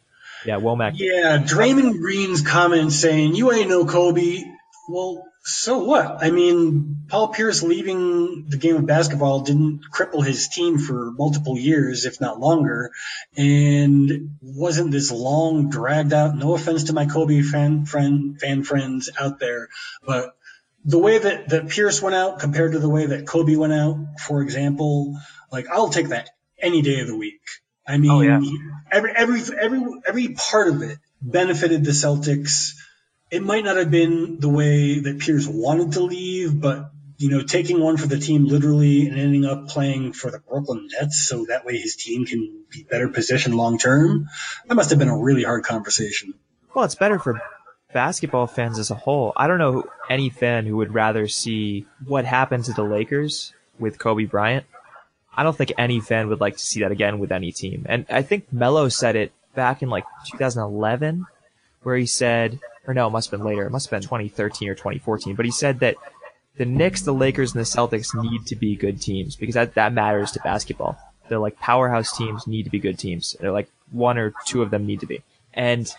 Yeah, Womack. Yeah, Draymond Green's comment saying, you ain't no Kobe. Well, so what? I mean, Paul Pierce leaving the game of basketball didn't cripple his team for multiple years, if not longer, and wasn't this long, dragged out, no offense to my Kobe fan, friend, fan friends out there, but the way that, that Pierce went out compared to the way that Kobe went out, for example, like I'll take that any day of the week. I mean, oh, yeah. every every every every part of it benefited the Celtics. It might not have been the way that Pierce wanted to leave, but you know, taking one for the team literally and ending up playing for the Brooklyn Nets, so that way his team can be better positioned long term. That must have been a really hard conversation. Well, it's better for basketball fans as a whole. I don't know any fan who would rather see what happened to the Lakers with Kobe Bryant. I don't think any fan would like to see that again with any team. And I think Melo said it back in like two thousand eleven, where he said, or no, it must have been later. It must have been twenty thirteen or twenty fourteen. But he said that the Knicks, the Lakers, and the Celtics need to be good teams because that, that matters to basketball. They're like powerhouse teams need to be good teams. They're like one or two of them need to be. And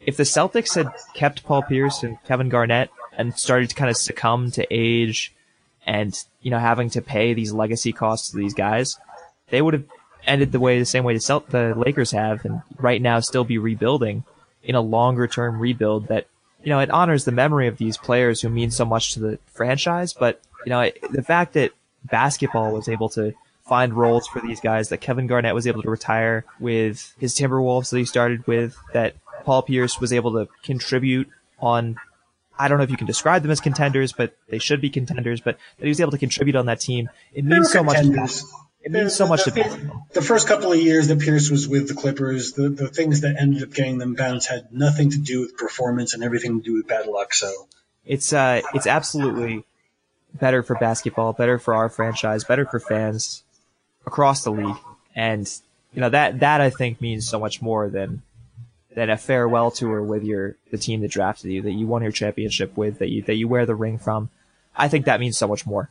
if the Celtics had kept Paul Pierce and Kevin Garnett and started to kind of succumb to age and, you know, having to pay these legacy costs to these guys, they would have ended the way the same way the, Celt- the Lakers have and right now still be rebuilding in a longer-term rebuild that, you know, it honors the memory of these players who mean so much to the franchise. But, you know, it, the fact that basketball was able to find roles for these guys, that Kevin Garnett was able to retire with his Timberwolves that he started with, that Paul Pierce was able to contribute on, I don't know if you can describe them as contenders, but they should be contenders, but that he was able to contribute on that team. It means so much to basketball. It means so much to basketball. The first couple of years that Pierce was with the Clippers, the, the things that ended up getting them bounced had nothing to do with performance and everything to do with bad luck. So it's uh, it's absolutely better for basketball, better for our franchise, better for fans across the league. And, you know, that, that I think means so much more than that a farewell tour with your the team that drafted you, that you won your championship with, that you that you wear the ring from. I think that means so much more.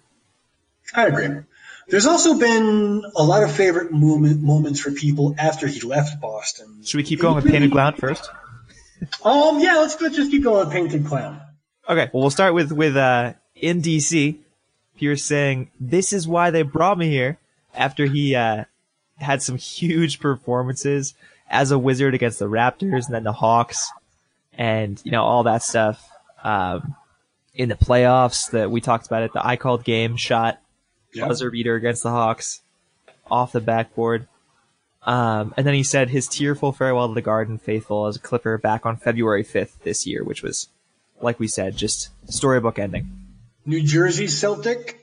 I agree. There's also been a lot of favorite moment, moments for people after he left Boston. Should we keep going with Painted Clown first? Um, yeah, let's, let's just keep going with Painted Clown. Okay, well, we'll start with, with uh, in D C, Pierce saying, "This is why they brought me here," after he uh, had some huge performances as a Wizard against the Raptors and then the Hawks and, you know, all that stuff. Um, in the playoffs that we talked about it, the I called game shot. Yep. Buzzer beater against the Hawks off the backboard. Um, and then he said his tearful farewell to the Garden faithful as a Clipper back on February fifth this year, which was, like we said, just storybook ending. New Jersey Celtic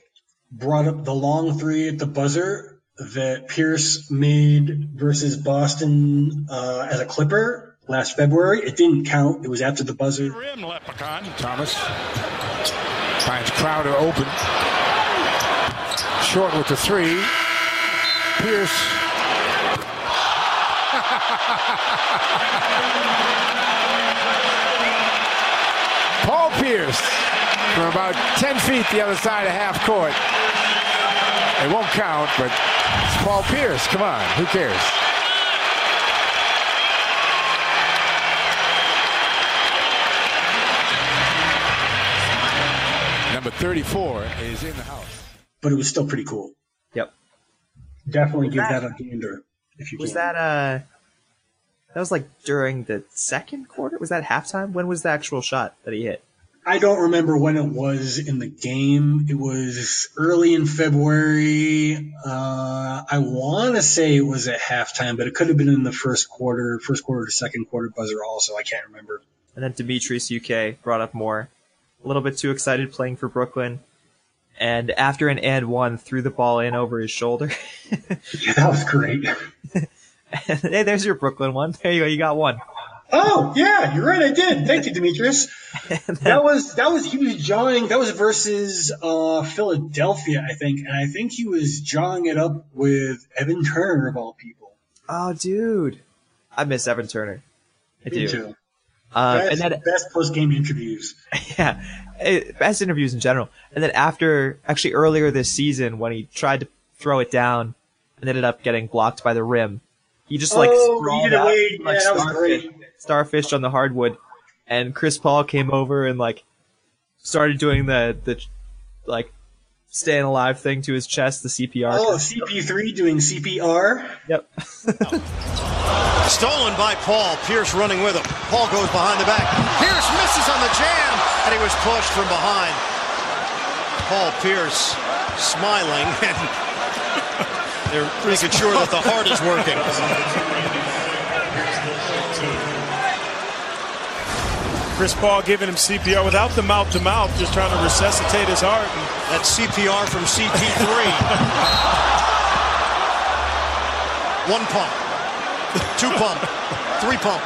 brought up the long three at the buzzer that Pierce made versus Boston uh, as a Clipper last February. It didn't count. It was after the buzzer. Rim, leprechaun. Thomas finds Crowder open. Short with the three. Pierce. Paul Pierce from about ten feet the other side of half court. It won't count, but it's Paul Pierce. Come on, who cares? Number thirty-four is in the house. But it was still pretty cool. Yep. Definitely was give that, that a gander if you was can. Was that uh that was like during the second quarter? Was that halftime? When was the actual shot that he hit? I don't remember when it was in the game. It was early in February. Uh, I wanna say it was at halftime, but it could have been in the first quarter, first quarter to second quarter buzzer also, I can't remember. And then Demetrius U K brought up more. A little bit too excited playing for Brooklyn. And after an and one, threw the ball in over his shoulder. Yeah, that was great. Hey, there's your Brooklyn one. There you go. You got one. Oh, yeah, you're right. I did. Thank you, Demetrius. then, that was that was he was jawing. That was versus uh, Philadelphia, I think. And I think he was jawing it up with Evan Turner of all people. Oh, dude, I miss Evan Turner. I Me do. Too. Uh, best, and then, best post-game interviews. Yeah, it, best interviews in general. And then after, actually earlier this season, when he tried to throw it down and ended up getting blocked by the rim, he just like oh, sprawled out away. like yeah, starfish, starfish on the hardwood. And Chris Paul came over and like started doing the the like staying alive thing to his chest, the C P R. Oh, C P three doing C P R. Yep. Stolen by Paul. Pierce running with him. Paul goes behind the back. Pierce misses on the jam, and he was pushed from behind. Paul Pierce smiling, and they're making sure that the heart is working. Chris Paul giving him C P R without the mouth-to-mouth, just trying to resuscitate his heart. That's C P R from C P three. One pump. Two pump, three pump.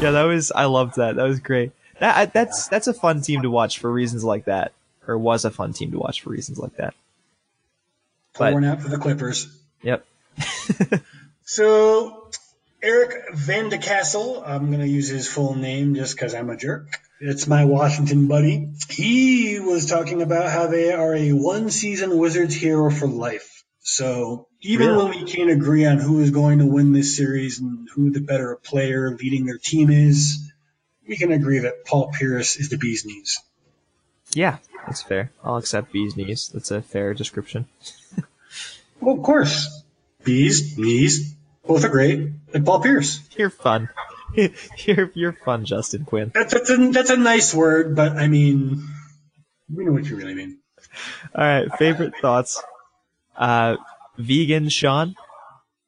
Yeah, that was. I loved that. That was great. That I, that's that's a fun team to watch for reasons like that, or was a fun team to watch for reasons like that. But, one out for the Clippers. Yep. So, Eric Van de Castle. I'm gonna use his full name just because I'm a jerk. It's my Washington buddy. He was talking about how they are a one-season Wizards hero for life. So even really? when we can't agree on who is going to win this series and who the better player leading their team is, we can agree that Paul Pierce is the bee's knees. Yeah, that's fair. I'll accept bee's knees. That's a fair description. Well, of course. Bees, knees, both are great. And Paul Pierce. You're fun. You're, you're fun, Justin Quinn. That's, that's, a, that's a nice word, but I mean, we know what you really mean. All right, favorite thoughts. Uh, vegan Sean.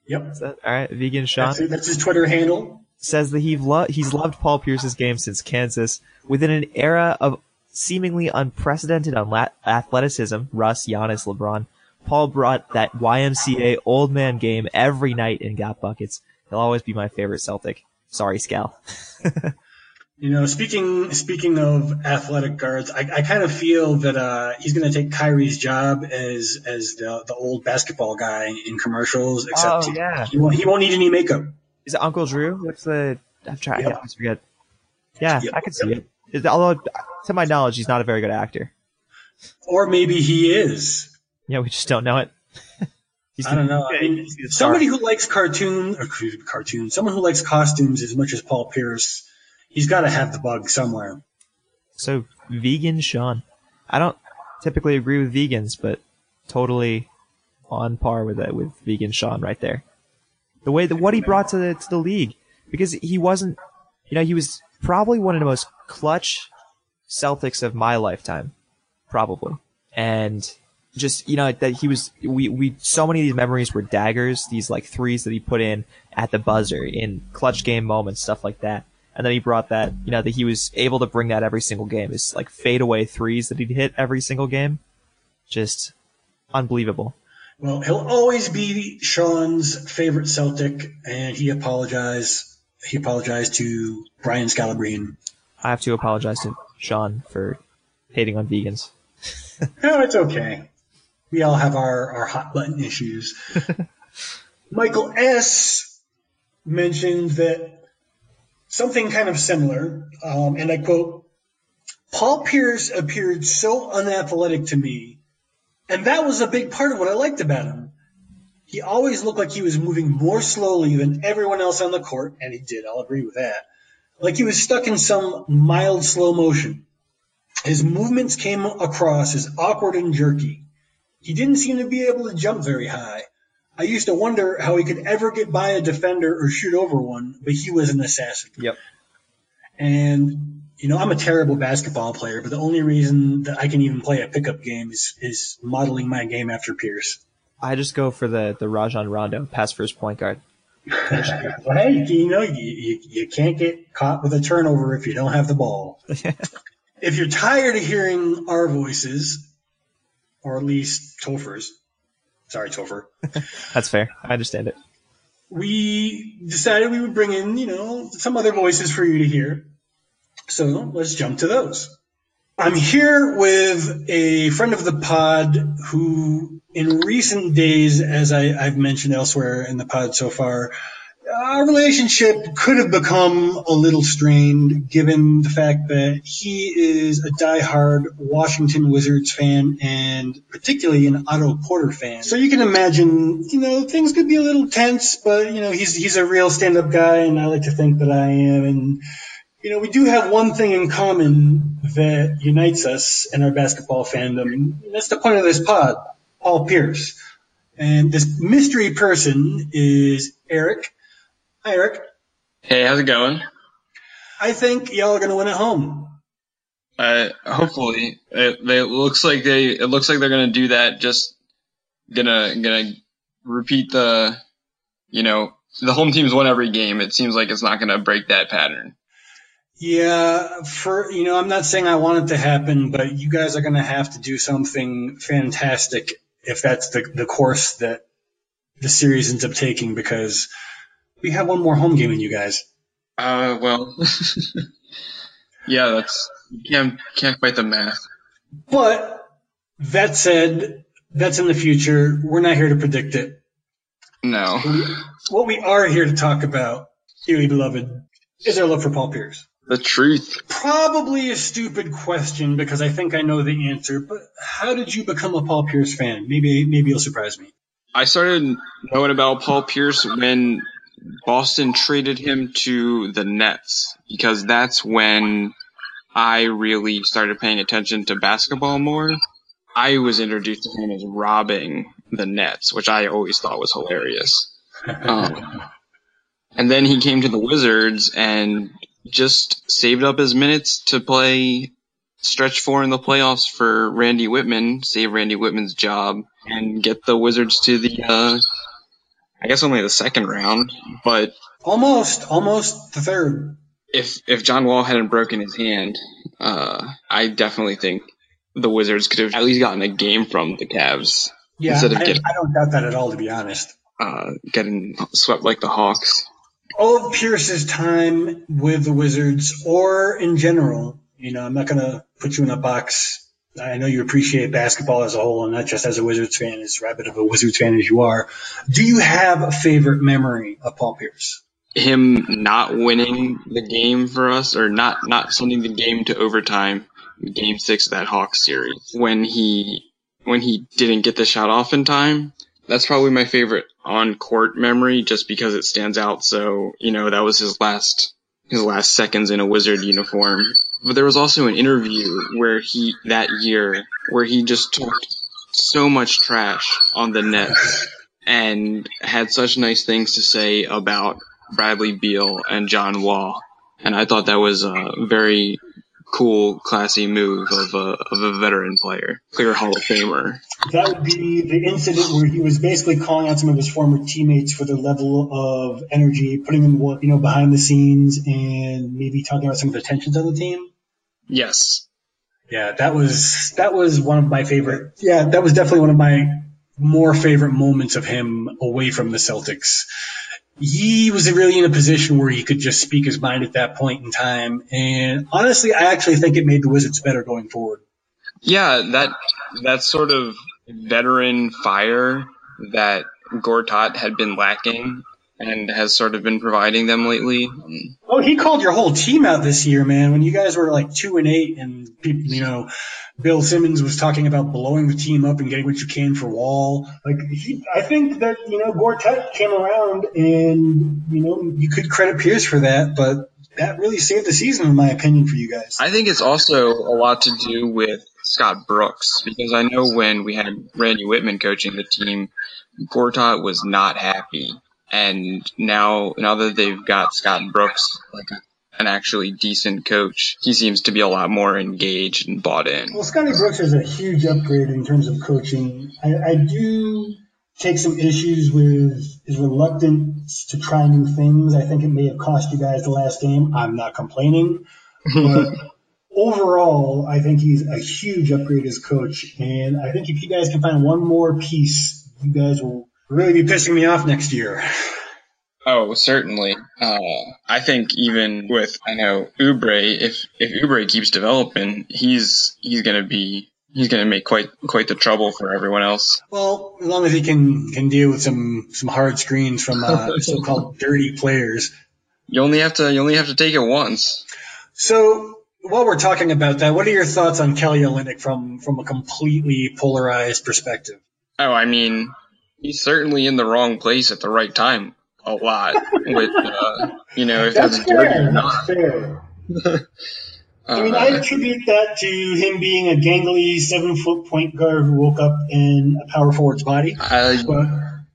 Yep. That, all right, Vegan Sean. That's, that's his Twitter handle. Says that he've lo- he's loved Paul Pierce's game since Kansas. Within an era of seemingly unprecedented unla- athleticism, Russ, Giannis, LeBron, Paul brought that Y M C A old man game every night and got buckets. He'll always be my favorite Celtic. Sorry, Scal. You know, speaking speaking of athletic guards, I, I kind of feel that uh, he's going to take Kyrie's job as as the the old basketball guy in commercials. Except oh, yeah. he, he won't he won't need any makeup. Is it Uncle Drew? What's the? I'm trying. Yep. I always forget. Yeah, yep. I can see yep. it. Although, to my knowledge, he's not a very good actor. Or maybe he is. Yeah, we just don't know it. He's I don't know. I mean, somebody who likes cartoon or cartoon, someone who likes costumes as much as Paul Pierce, he's got to have the bug somewhere. So vegan Sean, I don't typically agree with vegans, but totally on par with it with vegan Sean right there. The way that what he brought to the to the league, because he wasn't, you know, he was probably one of the most clutch Celtics of my lifetime, probably, and. Just, you know, that he was, we, we, so many of these memories were daggers, these like threes that he put in at the buzzer in clutch game moments, stuff like that. And then he brought that, you know, that he was able to bring that every single game. It's like fadeaway threes that he'd hit every single game. Just unbelievable. Well, he'll always be Sean's favorite Celtic, and he apologized. He apologized to Brian Scalabrine. I have to apologize to Sean for hating on vegans. No, it's okay. We all have our, our hot button issues. Michael S. mentioned that something kind of similar, um, and I quote, Paul Pierce appeared so unathletic to me, and that was a big part of what I liked about him. He always looked like he was moving more slowly than everyone else on the court, and he did. I'll agree with that. Like he was stuck in some mild slow motion. His movements came across as awkward and jerky. He didn't seem to be able to jump very high. I used to wonder how he could ever get by a defender or shoot over one, but he was an assassin. Yep. And, you know, I'm a terrible basketball player, but the only reason that I can even play a pickup game is, is modeling my game after Pierce. I just go for the, the Rajon Rondo pass first point guard. Well, hey, you know, you, you, you can't get caught with a turnover if you don't have the ball. If you're tired of hearing our voices, or at least Topher's. Sorry, Topher. That's fair. I understand it. We decided we would bring in, you know, some other voices for you to hear. So let's jump to those. I'm here with a friend of the pod who in recent days, as I, I've mentioned elsewhere in the pod so far, our relationship could have become a little strained given the fact that he is a diehard Washington Wizards fan and particularly an Otto Porter fan. So you can imagine, you know, things could be a little tense, but, you know, he's he's a real stand-up guy, and I like to think that I am. And, you know, we do have one thing in common that unites us in our basketball fandom. And that's the point of this pod, Paul Pierce. And this mystery person is Eric. Hi, Eric. Hey, how's it going? I think y'all are going to win at home. Uh, hopefully, it, it looks like they. It looks like they're going to do that. Just gonna gonna repeat the. You know, the home team's won every game. It seems like it's not going to break that pattern. Yeah, for you know, I'm not saying I want it to happen, but you guys are going to have to do something fantastic if that's the the course that the series ends up taking, because. We have one more home game than you guys. Uh, well, yeah, that's you can't can't quite the math. But that said, that's in the future. We're not here to predict it. No. What we are here to talk about, dearly beloved, is our love for Paul Pierce. The truth. Probably a stupid question because I think I know the answer. But how did you become a Paul Pierce fan? Maybe maybe you'll surprise me. I started knowing about Paul Pierce when. Boston traded him to the Nets because that's when I really started paying attention to basketball more. I was introduced to him as robbing the Nets, which I always thought was hilarious. Um, and then he came to the Wizards and just saved up his minutes to play stretch four in the playoffs for Randy Whitman, save Randy Whitman's job, and get the Wizards to the uh, – I guess only the second round, but almost, almost the third. If if John Wall hadn't broken his hand, uh, I definitely think the Wizards could have at least gotten a game from the Cavs. Yeah, instead of I, getting, I don't doubt that at all, to be honest. Uh, getting swept like the Hawks. all of Pierce's time with the Wizards, or in general, you know, I'm not going to put you in a box. I know you appreciate basketball as a whole and not just as a Wizards fan, as rabid of a Wizards fan as you are. Do you have a favorite memory of Paul Pierce? Him not winning the game for us, or not, not sending the game to overtime, game six of that Hawks series. When he when he didn't get the shot off in time, that's probably my favorite on-court memory just because it stands out. So, you know, that was his last his last seconds in a Wizard uniform. But there was also an interview where he that year where he just talked so much trash on the Nets and had such nice things to say about Bradley Beal and John Wall, and I thought that was a very cool, classy move of a of a veteran player, clear Hall of Famer. That would be the incident where he was basically calling out some of his former teammates for their level of energy, putting them, you know, behind the scenes, and maybe talking about some of the tensions on the team. Yes. Yeah, that was that was one of my favorite. Yeah, that was definitely one of my more favorite moments of him away from the Celtics. He was really in a position where he could just speak his mind at that point in time. And honestly, I actually think it made the Wizards better going forward. Yeah, that that sort of veteran fire that Gortat had been lacking and has sort of been providing them lately. Oh, he called your whole team out this year, man. When you guys were like two and eight and, you know, Bill Simmons was talking about blowing the team up and getting what you can for Wall. Like, he, I think that, you know, Gortat came around and, you know, you could credit Pierce for that, but that really saved the season, in my opinion, for you guys. I think it's also a lot to do with Scott Brooks, because I know when we had Randy Whitman coaching the team, Gortat was not happy. And now, now that they've got Scott Brooks, like an actually decent coach, he seems to be a lot more engaged and bought in. Well, Scotty Brooks is a huge upgrade in terms of coaching. I, I do take some issues with his reluctance to try new things. I think it may have cost you guys the last game. I'm not complaining. But overall, I think he's a huge upgrade as coach. And I think if you guys can find one more piece, you guys will really be pissing me off next year. Oh, certainly. Uh, I think even with, I know, Oubre, if if Oubre keeps developing, he's he's gonna be he's gonna make quite quite the trouble for everyone else. Well, as long as he can can deal with some, some hard screens from uh, so called dirty players. You only have to you only have to take it once. So while we're talking about that, what are your thoughts on Kelly Olynyk from from a completely polarized perspective? Oh, I mean, he's certainly in the wrong place at the right time a lot. With uh, you know, if that's, that's fair, or not. That's fair. uh, I mean, I attribute that to him being a gangly seven-foot point guard who woke up in a power forward's body. Uh, but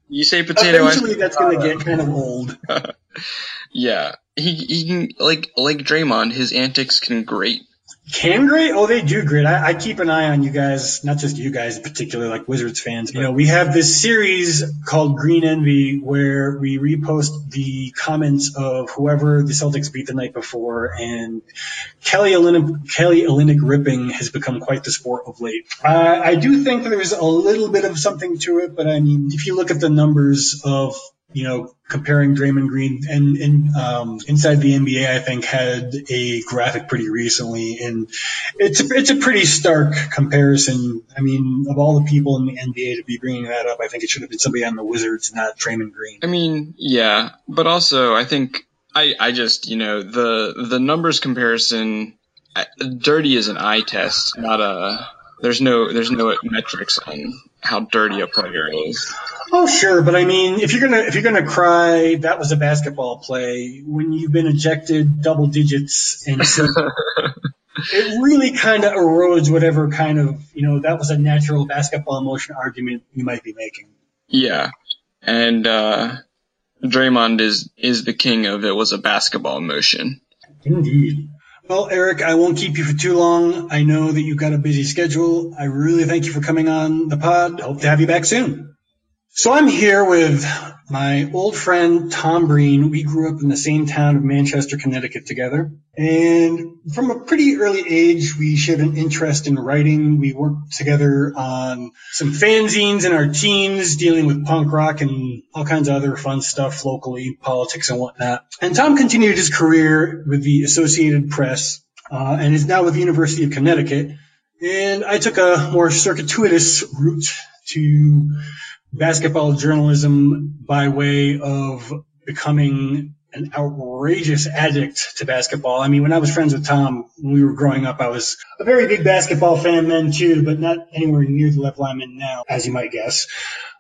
you say potato. Eventually, that's going to get kind of old. Yeah, he he can, like like Draymond. His antics can grate. Can grade? Oh, they do grade. I, I keep an eye on you guys, not just you guys in particular, like Wizards fans. But, you know, we have this series called Green Envy where we repost the comments of whoever the Celtics beat the night before, and Kelly Olynyk, Kelly Olynyk ripping has become quite the sport of late. Uh, I do think there's a little bit of something to it, but I mean, if you look at the numbers of, you know, comparing Draymond Green and, and um, Inside the N B A, I think, had a graphic pretty recently, and it's a, it's a pretty stark comparison. I mean, of all the people in the N B A to be bringing that up, I think it should have been somebody on the Wizards, not Draymond Green. I mean, yeah, but also I think I, I just, you know, the the numbers comparison, I, dirty is an eye test, not a there's no there's no metrics on how dirty a player is. Oh, sure, but I mean, if you're gonna if you're gonna cry, that was a basketball play. When you've been ejected double digits, and so it really kind of erodes whatever kind of, you know, that was a natural basketball emotion argument you might be making. Yeah, and uh, Draymond is is the king of it was a basketball emotion. Indeed. Well, Eric, I won't keep you for too long. I know that you've got a busy schedule. I really thank you for coming on the pod. Hope to have you back soon. So I'm here with my old friend, Tom Breen. We grew up in the same town of Manchester, Connecticut together. And from a pretty early age, we shared an interest in writing. We worked together on some fanzines in our teens, dealing with punk rock and all kinds of other fun stuff locally, politics and whatnot. And Tom continued his career with the Associated Press uh, and is now with the University of Connecticut. And I took a more circuitous route to basketball journalism by way of becoming an outrageous addict to basketball. I mean, when I was friends with Tom, when we were growing up, I was a very big basketball fan then too, but not anywhere near the level I'm in now, as you might guess.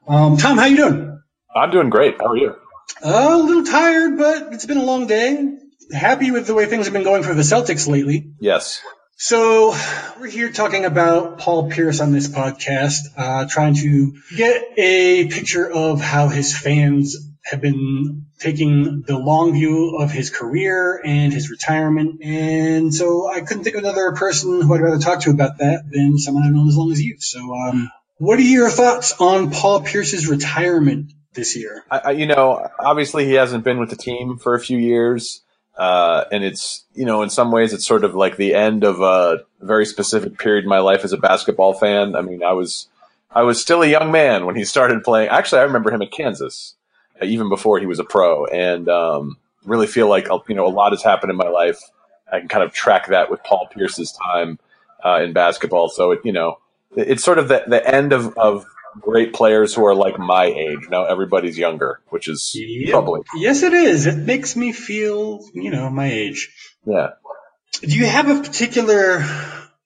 Um, Tom, how you doing? I'm doing great. How are you? Uh, a little tired, but it's been a long day. Happy with the way things have been going for the Celtics lately. Yes. So we're here talking about Paul Pierce on this podcast, uh, trying to get a picture of how his fans have been taking the long view of his career and his retirement. And so I couldn't think of another person who I'd rather talk to about that than someone I've known as long as you. So um, what are your thoughts on Paul Pierce's retirement this year? I, I, you know, obviously he hasn't been with the team for a few years. Uh, and it's, you know, in some ways it's sort of like the end of a very specific period in my life as a basketball fan. I mean, I was, I was still a young man when he started playing. Actually, I remember him at Kansas, uh, even before he was a pro, and, um, really feel like, you know, a lot has happened in my life. I can kind of track that with Paul Pierce's time, uh, in basketball. So it, you know, it's sort of the, the end of, of great players who are like my age. Now everybody's younger, which is yep. troubling. Yes, it is. It makes me feel, you know, my age. Yeah. Do you have a particular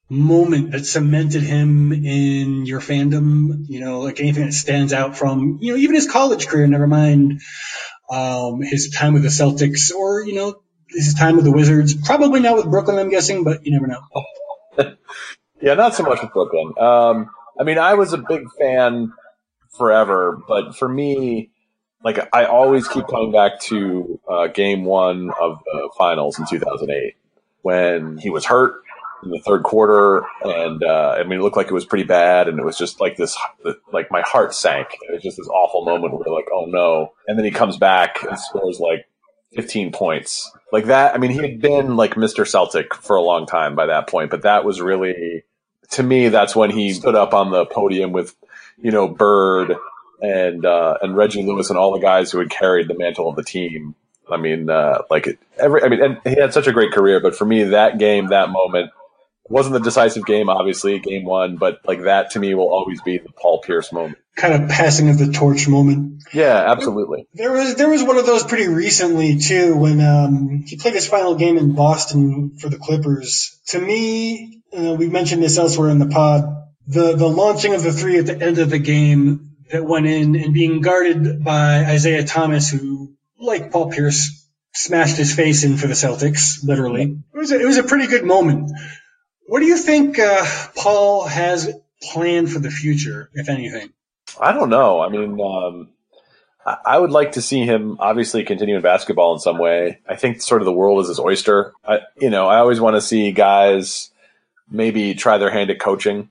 moment that cemented him in your fandom? You know, like anything that stands out from, you know, even his college career, never mind um, his time with the Celtics or, you know, his time with the Wizards. Probably not with Brooklyn, I'm guessing, but you never know. Oh. Yeah, not so much with Brooklyn. Um, I mean, I was a big fan forever, but for me, like, I always keep coming back to uh, game one of the finals in two thousand eight when he was hurt in the third quarter. And, uh, I mean, it looked like it was pretty bad. And it was just like this, like, my heart sank. It was just this awful moment where, like, oh no. And then he comes back and scores like fifteen points. Like that. I mean, he had been like Mister Celtic for a long time by that point, but that was really. To me, that's when he stood up on the podium with, you know, Bird and uh, and Reggie Lewis and all the guys who had carried the mantle of the team. I mean, uh, like every, I mean, and he had such a great career. But for me, that game, that moment, wasn't the decisive game, obviously, game one. But like that, to me, will always be the Paul Pierce moment, kind of passing of the torch moment. Yeah, absolutely. There was there was one of those pretty recently too when um, he played his final game in Boston for the Clippers. To me. Uh, we mentioned this elsewhere in the pod, the, the launching of the three at the end of the game that went in and being guarded by Isaiah Thomas, who, like Paul Pierce, smashed his face in for the Celtics, literally. It was a, it was a pretty good moment. What do you think uh, Paul has planned for the future, if anything? I don't know. I mean, um, I, I would like to see him obviously continue in basketball in some way. I think sort of the world is his oyster. I, you know, I always want to see guys – maybe try their hand at coaching.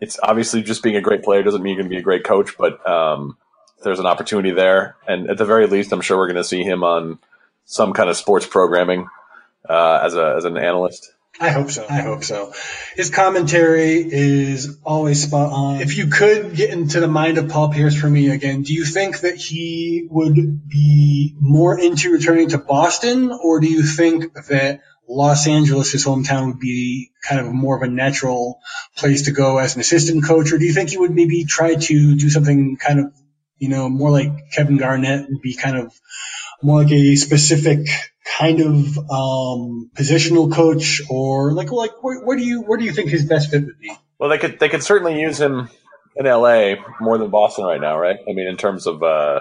It's obviously just being a great player doesn't mean you're going to be a great coach, but um, there's an opportunity there. And at the very least, I'm sure we're going to see him on some kind of sports programming uh, as a as an analyst. I hope so. I hope so. His commentary is always spot on. If you could get into the mind of Paul Pierce for me again, do you think that he would be more into returning to Boston, or do you think that Los Angeles, his hometown, would be kind of more of a natural place to go as an assistant coach? Or do you think he would maybe try to do something kind of, you know, more like Kevin Garnett and be kind of more like a specific kind of um, positional coach? Or like, like where, where do you where do you think his best fit would be? Well, they could they could certainly use him in L A more than Boston right now, right? I mean, in terms of uh,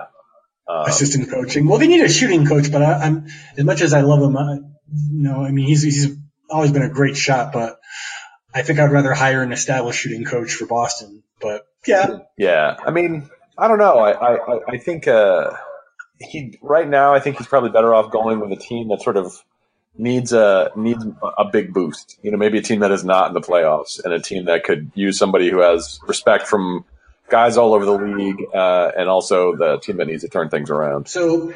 uh, assistant coaching. Well, they need a shooting coach, but I, I'm as much as I love him. I, No, I mean, he's he's always been a great shot, but I think I'd rather hire an established shooting coach for Boston. But yeah. Yeah. I mean, I don't know. I, I, I think uh, he right now I think he's probably better off going with a team that sort of needs a needs a big boost. You know, maybe a team that is not in the playoffs and a team that could use somebody who has respect from guys all over the league, uh, and also the team that needs to turn things around. So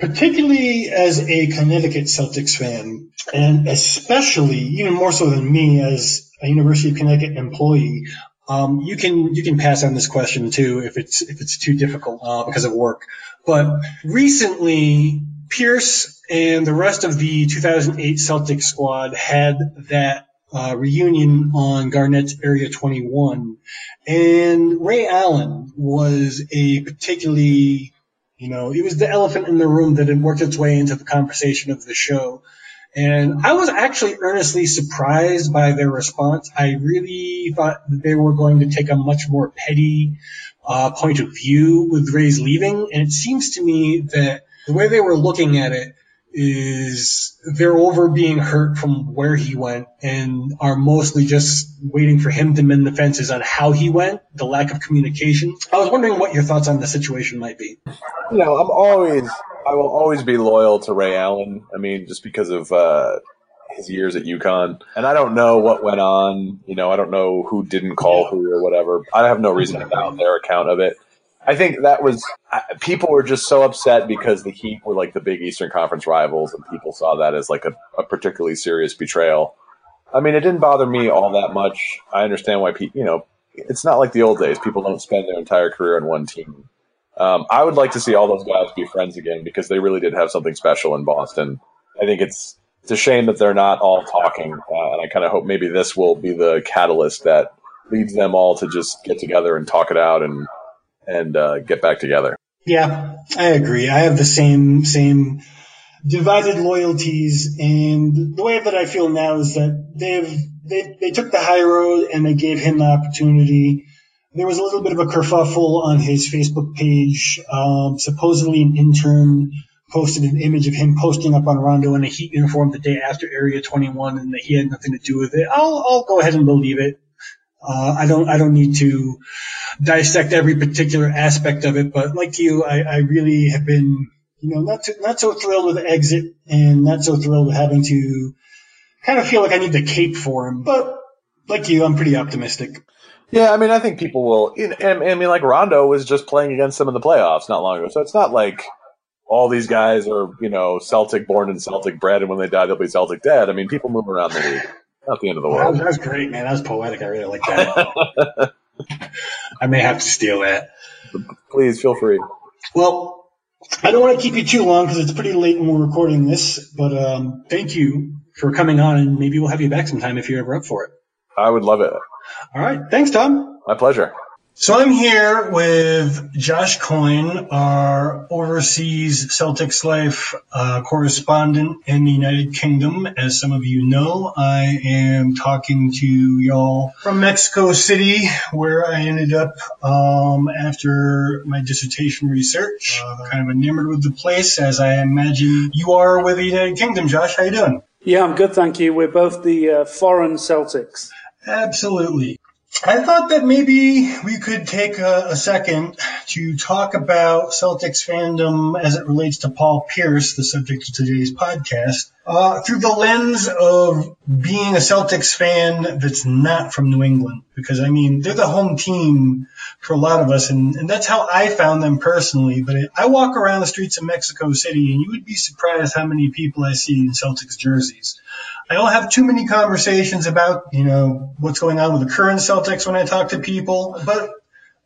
particularly as a Connecticut Celtics fan, and especially even more so than me as a University of Connecticut employee, um, you can you can pass on this question too if it's if it's too difficult uh, because of work. But recently, Pierce and the rest of the two thousand eight Celtics squad had that uh, reunion on Garnett's Area twenty-one, and Ray Allen was a particularly, you know, it was the elephant in the room that had worked its way into the conversation of the show. And I was actually earnestly surprised by their response. I really thought that they were going to take a much more petty uh, point of view with Ray's leaving. And it seems to me that the way they were looking at it is they're over being hurt from where he went and are mostly just waiting for him to mend the fences on how he went, the lack of communication. I was wondering what your thoughts on the situation might be. You know, I'm always, I will always be loyal to Ray Allen. I mean, just because of uh, his years at UConn. And I don't know what went on. You know, I don't know who didn't call who or whatever. I have no reason to doubt their account of it. I think that was – people were just so upset because the Heat were like the big Eastern Conference rivals, and people saw that as like a, a particularly serious betrayal. I mean, it didn't bother me all that much. I understand why people – you know, it's not like the old days. People don't spend their entire career on one team. Um, I would like to see all those guys be friends again because they really did have something special in Boston. I think it's it's a shame that they're not all talking, uh, and I kind of hope maybe this will be the catalyst that leads them all to just get together and talk it out and – and uh, get back together. Yeah, I agree. I have the same same divided loyalties, and the way that I feel now is that they've they they took the high road and they gave him the opportunity. There was a little bit of a kerfuffle on his Facebook page. Um, supposedly, an intern posted an image of him posting up on Rondo in a Heat uniform the day after Area twenty-one, and that he had nothing to do with it. I'll I'll go ahead and believe it. Uh, I don't, I don't need to dissect every particular aspect of it, but like you, I, I really have been, you know, not, to, not so thrilled with the exit and not so thrilled with having to kind of feel like I need to cape for him. But like you, I'm pretty optimistic. Yeah. I mean, I think people will, you know, I mean, like Rondo was just playing against them in the playoffs not long ago. So it's not like all these guys are, you know, Celtic born and Celtic bred. And when they die, they'll be Celtic dead. I mean, people move around the league. Not the end of the world. That was great, man. That was poetic. I really like that. I may have to steal that. Please feel free. Well, I don't want to keep you too long because it's pretty late when we're recording this, but um, thank you for coming on, and maybe we'll have you back sometime if you're ever up for it. I would love it. All right. Thanks, Tom. My pleasure. So I'm here with Josh Coyne, our overseas Celtics Life uh, correspondent in the United Kingdom. As some of you know, I am talking to y'all from Mexico City, where I ended up um, after my dissertation research. Uh, kind of enamored with the place, as I imagine you are with the United Kingdom. Josh, how you doing? Yeah, I'm good, thank you. We're both the uh, foreign Celtics. Absolutely. I thought that maybe we could take a, a second to talk about Celtics fandom as it relates to Paul Pierce, the subject of today's podcast, uh, through the lens of being a Celtics fan that's not from New England. Because, I mean, they're the home team for a lot of us, and, and that's how I found them personally. But it, I walk around the streets of Mexico City, and you would be surprised how many people I see in Celtics jerseys. I don't have too many conversations about, you know, what's going on with the current Celtics when I talk to people. But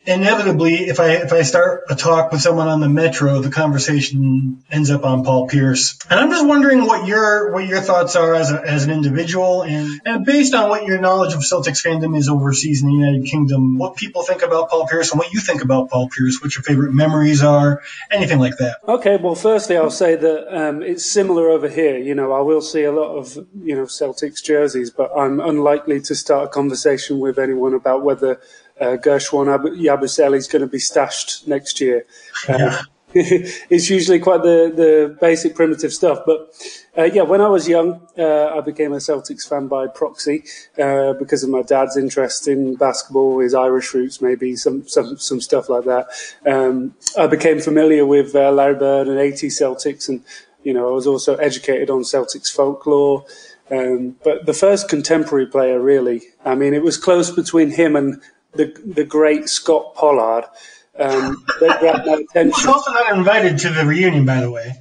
inevitably, if I if I start a talk with someone on the Metro, the conversation ends up on Paul Pierce. And I'm just wondering what your what your thoughts are as a, as an individual, and, and based on what your knowledge of Celtics fandom is overseas in the United Kingdom, what people think about Paul Pierce and what you think about Paul Pierce, what your favorite memories are, anything like that. Okay, well, firstly, I'll say that um, it's similar over here. You know, I will see a lot of, you know, Celtics jerseys, but I'm unlikely to start a conversation with anyone about whether Uh, Gershwin Yabusele is going to be stashed next year. Uh, it's usually quite the, the basic primitive stuff. But, uh, yeah, when I was young, uh, I became a Celtics fan by proxy uh, because of my dad's interest in basketball, his Irish roots maybe, some some, some stuff like that. Um, I became familiar with uh, Larry Bird and eighty Celtics, and, you know, I was also educated on Celtics folklore. Um, but the first contemporary player, really, I mean, it was close between him and the the great Scott Pollard. Um, they grabbed my attention. He was also not invited to the reunion, by the way.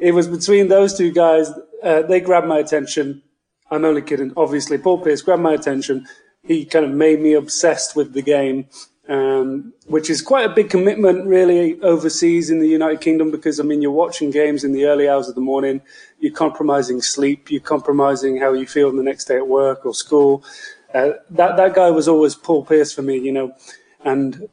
It was between those two guys. Uh, they grabbed my attention. I'm only kidding. Obviously, Paul Pierce grabbed my attention. He kind of made me obsessed with the game, um, which is quite a big commitment, really, overseas in the United Kingdom, because, I mean, you're watching games in the early hours of the morning. You're compromising sleep. You're compromising how you feel the next day at work or school. Uh, that, that guy was always Paul Pierce for me, you know, and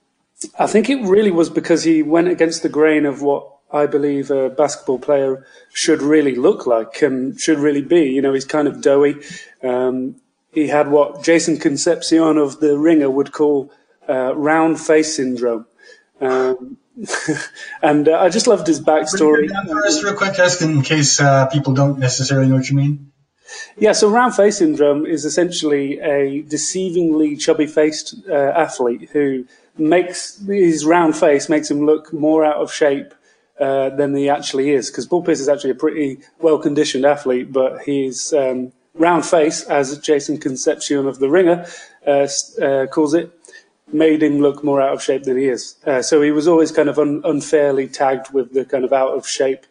I think it really was because he went against the grain of what I believe a basketball player should really look like and should really be. You know, he's kind of doughy. Um, he had what Jason Concepcion of The Ringer would call uh, round face syndrome. Um, and uh, I just loved his backstory. Just real quick, just in case uh, people don't necessarily know what you mean. Yeah, so round face syndrome is essentially a deceivingly chubby-faced uh, athlete who makes his round face makes him look more out of shape Uh, than he actually is, because Paul Pierce is actually a pretty well-conditioned athlete, but his um, round face, as Jason Concepcion of The Ringer uh, uh, calls it, made him look more out of shape than he is. Uh, so he was always kind of un- unfairly tagged with the kind of out-of-shape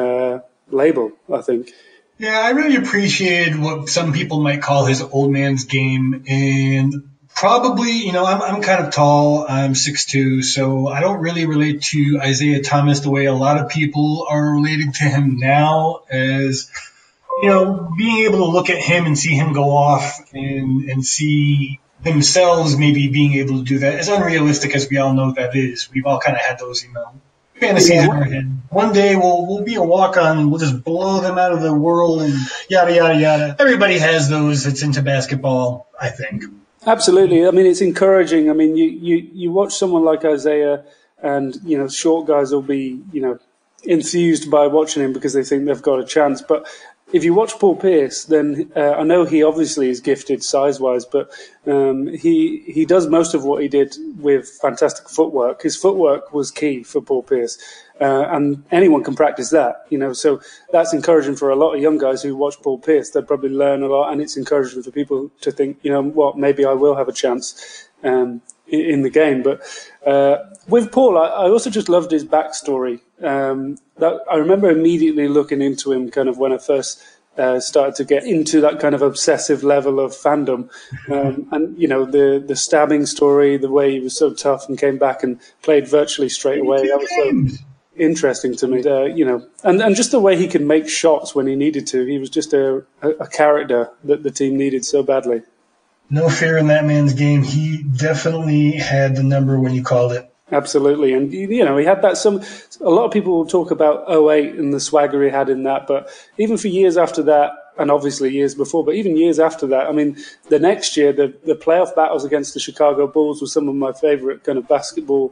uh, label, I think. Yeah, I really appreciated what some people might call his old man's game, and probably, you know, I'm I'm kind of tall. I'm six two, so I don't really relate to Isaiah Thomas the way a lot of people are relating to him now, as, you know, being able to look at him and see him go off and, and see themselves maybe being able to do that, as unrealistic as we all know that is. We've all kind of had those, you know, fantasies yeah. in our head. One day we'll we'll be a walk-on and we'll just blow them out of the world and yada, yada, yada. Everybody has those that's into basketball, I think. Absolutely. I mean, it's encouraging. I mean, you, you, you watch someone like Isaiah and, you know, short guys will be, you know, enthused by watching him because they think they've got a chance. But if you watch Paul Pierce, then uh, I know he obviously is gifted size-wise, but um, he he does most of what he did with fantastic footwork. His footwork was key for Paul Pierce, uh, and anyone can practice that, you know. So that's encouraging for a lot of young guys who watch Paul Pierce. They'll probably learn a lot, and it's encouraging for people to think, you know, what, well, maybe I will have a chance um, in the game. But uh, with Paul, I, I also just loved his backstory. Um, that, I remember immediately looking into him kind of when I first uh, started to get into that kind of obsessive level of fandom. Um, and, you know, the, the stabbing story, the way he was so tough and came back and played virtually straight away. That was so interesting to me, uh, you know. And, and just the way he could make shots when he needed to. He was just a, a character that the team needed so badly. No fear in that man's game. He definitely had the number when you called it. Absolutely. And, you know, he had that some, a lot of people will talk about oh eight and the swagger he had in that, but even for years after that, and obviously years before, but even years after that, I mean, the next year, the, the playoff battles against the Chicago Bulls were some of my favorite kind of basketball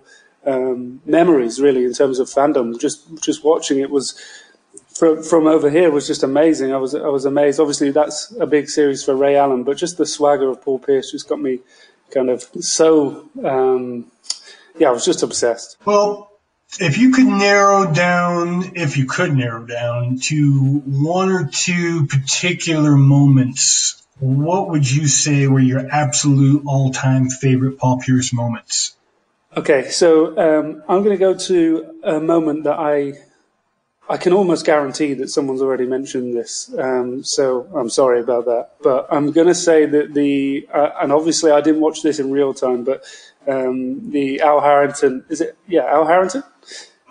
um, memories, really, in terms of fandom. Just, just watching it was, from, from over here, was just amazing. I was, I was amazed. Obviously, that's a big series for Ray Allen, but just the swagger of Paul Pierce just got me kind of so... Um, Yeah, I was just obsessed. Well, if you could narrow down, if you could narrow down to one or two particular moments, what would you say were your absolute all-time favorite Paul Pierce moments? Okay, so um, I'm going to go to a moment that I I can almost guarantee that someone's already mentioned this. Um, so I'm sorry about that. But I'm going to say that the, uh, and obviously I didn't watch this in real time, but Um, the Al Harrington, is it? Yeah, Al Harrington.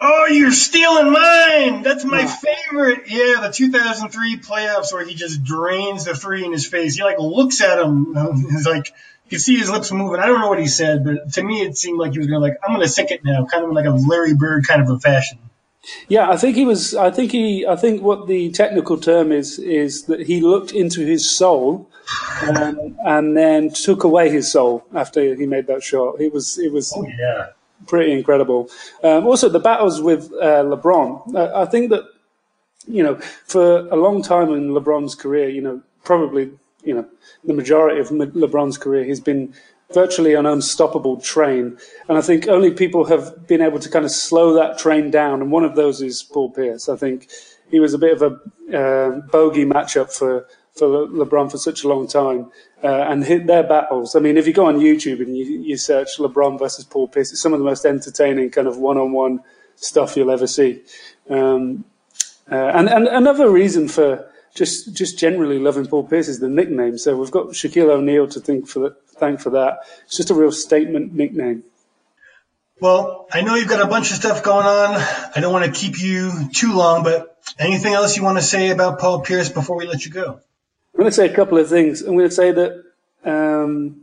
Oh, you're stealing mine. That's my oh. favorite. Yeah, the two thousand three playoffs where he just drains the three in his face. He like looks at him. He's like, you can see his lips moving. I don't know what he said, but to me, it seemed like he was going to like, I'm going to sink it now, kind of like a Larry Bird kind of a fashion. Yeah, I think he was. I think he. I think what the technical term is is that he looked into his soul, um, and then took away his soul after he made that shot. It was. It was. Oh, yeah. Pretty incredible. Um, also, the battles with uh, LeBron. Uh, I think that, you know, for a long time in LeBron's career, you know, probably, you know, the majority of LeBron's career, he's been virtually an unstoppable train. And I think only people have been able to kind of slow that train down. And one of those is Paul Pierce. I think he was a bit of a uh, bogey matchup for, for LeBron for such a long time, uh, and hit their battles. I mean, if you go on YouTube and you, you search LeBron versus Paul Pierce, it's some of the most entertaining kind of one-on-one stuff you'll ever see. Um, uh, and, and another reason for just just generally loving Paul Pierce is the nickname. So we've got Shaquille O'Neal to thank for, the, thank for that. It's just a real statement nickname. Well, I know you've got a bunch of stuff going on. I don't want to keep you too long, but anything else you want to say about Paul Pierce before we let you go? I'm going to say a couple of things. I'm going to say that um,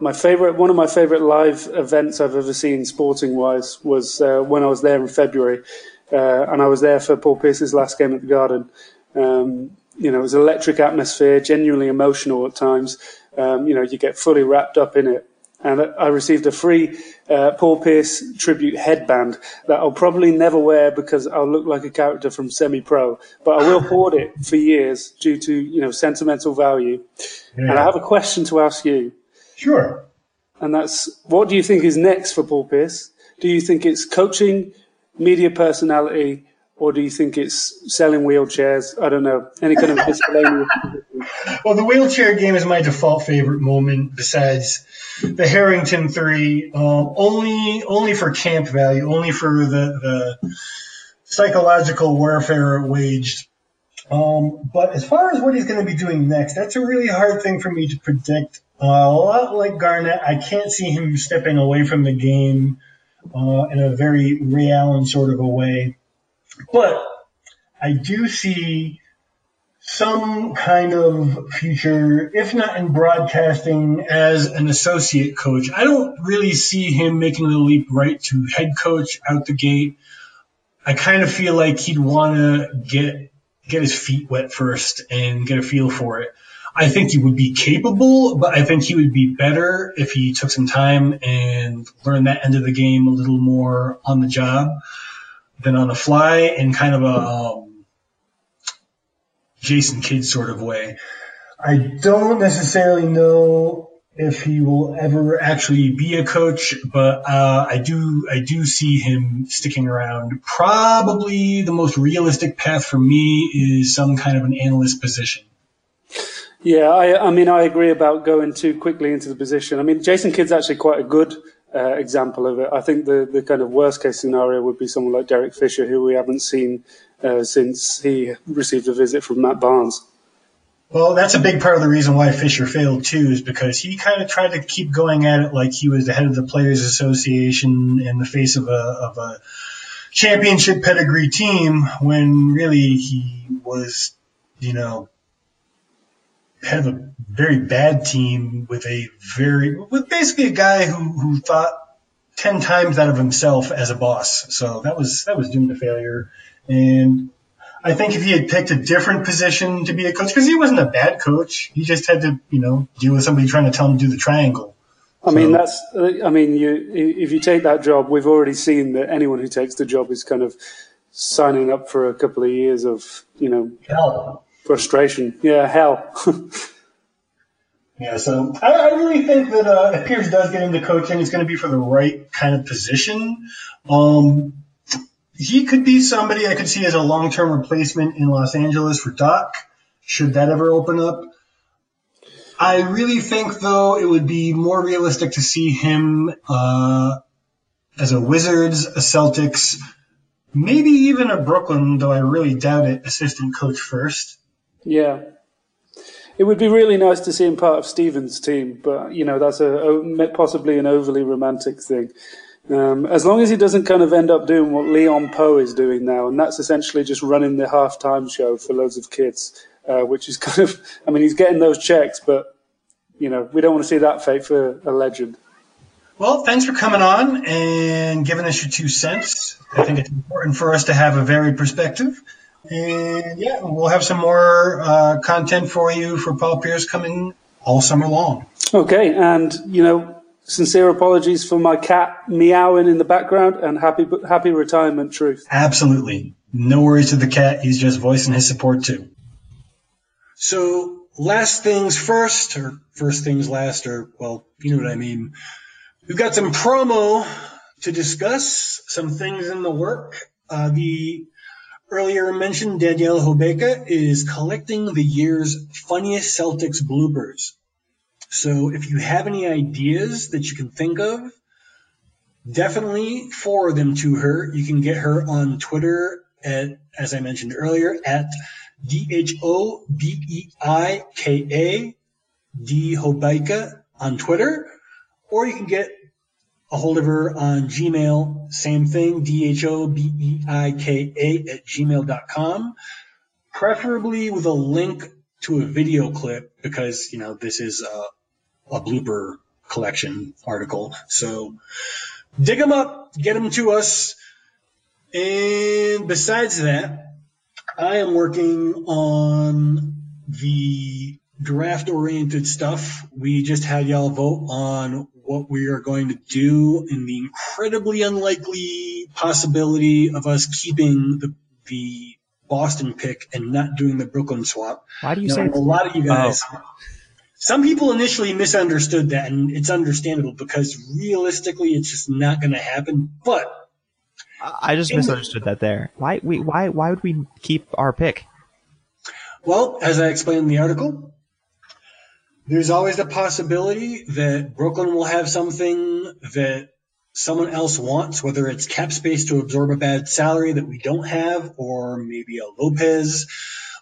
my favorite, one of my favorite live events I've ever seen, sporting-wise, was uh, when I was there in February, uh, and I was there for Paul Pierce's last game at the Garden. Um, you know, it was an electric atmosphere, genuinely emotional at times. Um, you know, you get fully wrapped up in it. And I received a free uh, Paul Pierce tribute headband that I'll probably never wear because I'll look like a character from Semi-Pro. But I will hoard it for years due to, you know, sentimental value. Yeah. And I have a question to ask you. Sure. And that's, what do you think is next for Paul Pierce? Do you think it's coaching, media personality, or do you think it's selling wheelchairs? I don't know. Any kind of miscellaneous. Well, the wheelchair game is my default favorite moment besides the Harrington three, um, only only for camp value, only for the, the psychological warfare waged. Um, but as far as what he's going to be doing next, that's a really hard thing for me to predict. Uh, a lot like Garnett, I can't see him stepping away from the game uh, in a very Ray Allen sort of a way. But I do see some kind of future, if not in broadcasting, as an associate coach. I don't really see him making the leap right to head coach out the gate. I kind of feel like he'd want to get get his feet wet first and get a feel for it. I think he would be capable, but I think he would be better if he took some time and learned that end of the game a little more on the job than on the fly, and kind of a um, – Jason Kidd sort of way. I don't necessarily know if he will ever actually be a coach, but uh, I do I do see him sticking around. Probably the most realistic path for me is some kind of an analyst position. Yeah, I, I mean, I agree about going too quickly into the position. I mean, Jason Kidd's actually quite a good uh, example of it. I think the, the kind of worst case scenario would be someone like Derek Fisher, who we haven't seen Uh, since he received a visit from Matt Barnes. Well, that's a big part of the reason why Fisher failed, too, is because he kind of tried to keep going at it like he was the head of the Players Association and the face of a, of a championship pedigree team, when really he was, you know, head of a very bad team with a very – with basically a guy who, who thought ten times that of himself as a boss. So that was that was doomed to failure. And I think if he had picked a different position to be a coach, because he wasn't a bad coach, he just had to, you know, deal with somebody trying to tell him to do the triangle. I so. mean, that's. I mean, you if you take that job, we've already seen that anyone who takes the job is kind of signing up for a couple of years of, you know, hell. frustration. Yeah, hell. Yeah, so I, I really think that uh, if Pierce does get into coaching, it's going to be for the right kind of position. Um. He could be somebody I could see as a long-term replacement in Los Angeles for Doc, should that ever open up. I really think, though, it would be more realistic to see him uh, as a Wizards, a Celtics, maybe even a Brooklyn, though I really doubt it, assistant coach first. Yeah. It would be really nice to see him part of Stevens' team, but, you know, that's a possibly an overly romantic thing. Um, as long as he doesn't kind of end up doing what Leon Poe is doing now, and that's essentially just running the halftime show for loads of kids, uh, which is kind of, I mean, he's getting those checks, but, you know, we don't want to see that fate for a legend. Well, thanks for coming on and giving us your two cents. I think it's important for us to have a varied perspective. And, yeah, we'll have some more uh, content for you for Paul Pierce coming all summer long. Okay, and, you know, sincere apologies for my cat meowing in the background, and happy happy retirement, Truth. Absolutely. No worries to the cat. He's just voicing his support, too. So last things first, or first things last, or, well, you know what I mean. We've got some promo to discuss, some things in the work. Uh, the Earlier mentioned Danielle Hobeka is collecting the year's funniest Celtics bloopers. So if you have any ideas that you can think of, definitely forward them to her. You can get her on Twitter at, as I mentioned earlier, at D H O B E I K A, D Hobeka on Twitter, or you can get a hold of her on Gmail, same thing, D H O B E I K A at gmail dot com, preferably with a link to a video clip because, you know, this is a, a blooper collection article. So dig them up, get them to us. And besides that, I am working on the draft-oriented stuff. We just had y'all vote on what we are going to do in the incredibly unlikely possibility of us keeping the the Boston pick and not doing the Brooklyn swap. Why do you now, say a lot of you guys? Oh. Some people initially misunderstood that, and it's understandable because realistically, it's just not going to happen. But I just misunderstood the, that there. Why we why why would we keep our pick? Well, as I explained in the article, there's always the possibility that Brooklyn will have something that someone else wants, whether it's cap space to absorb a bad salary that we don't have, or maybe a Lopez,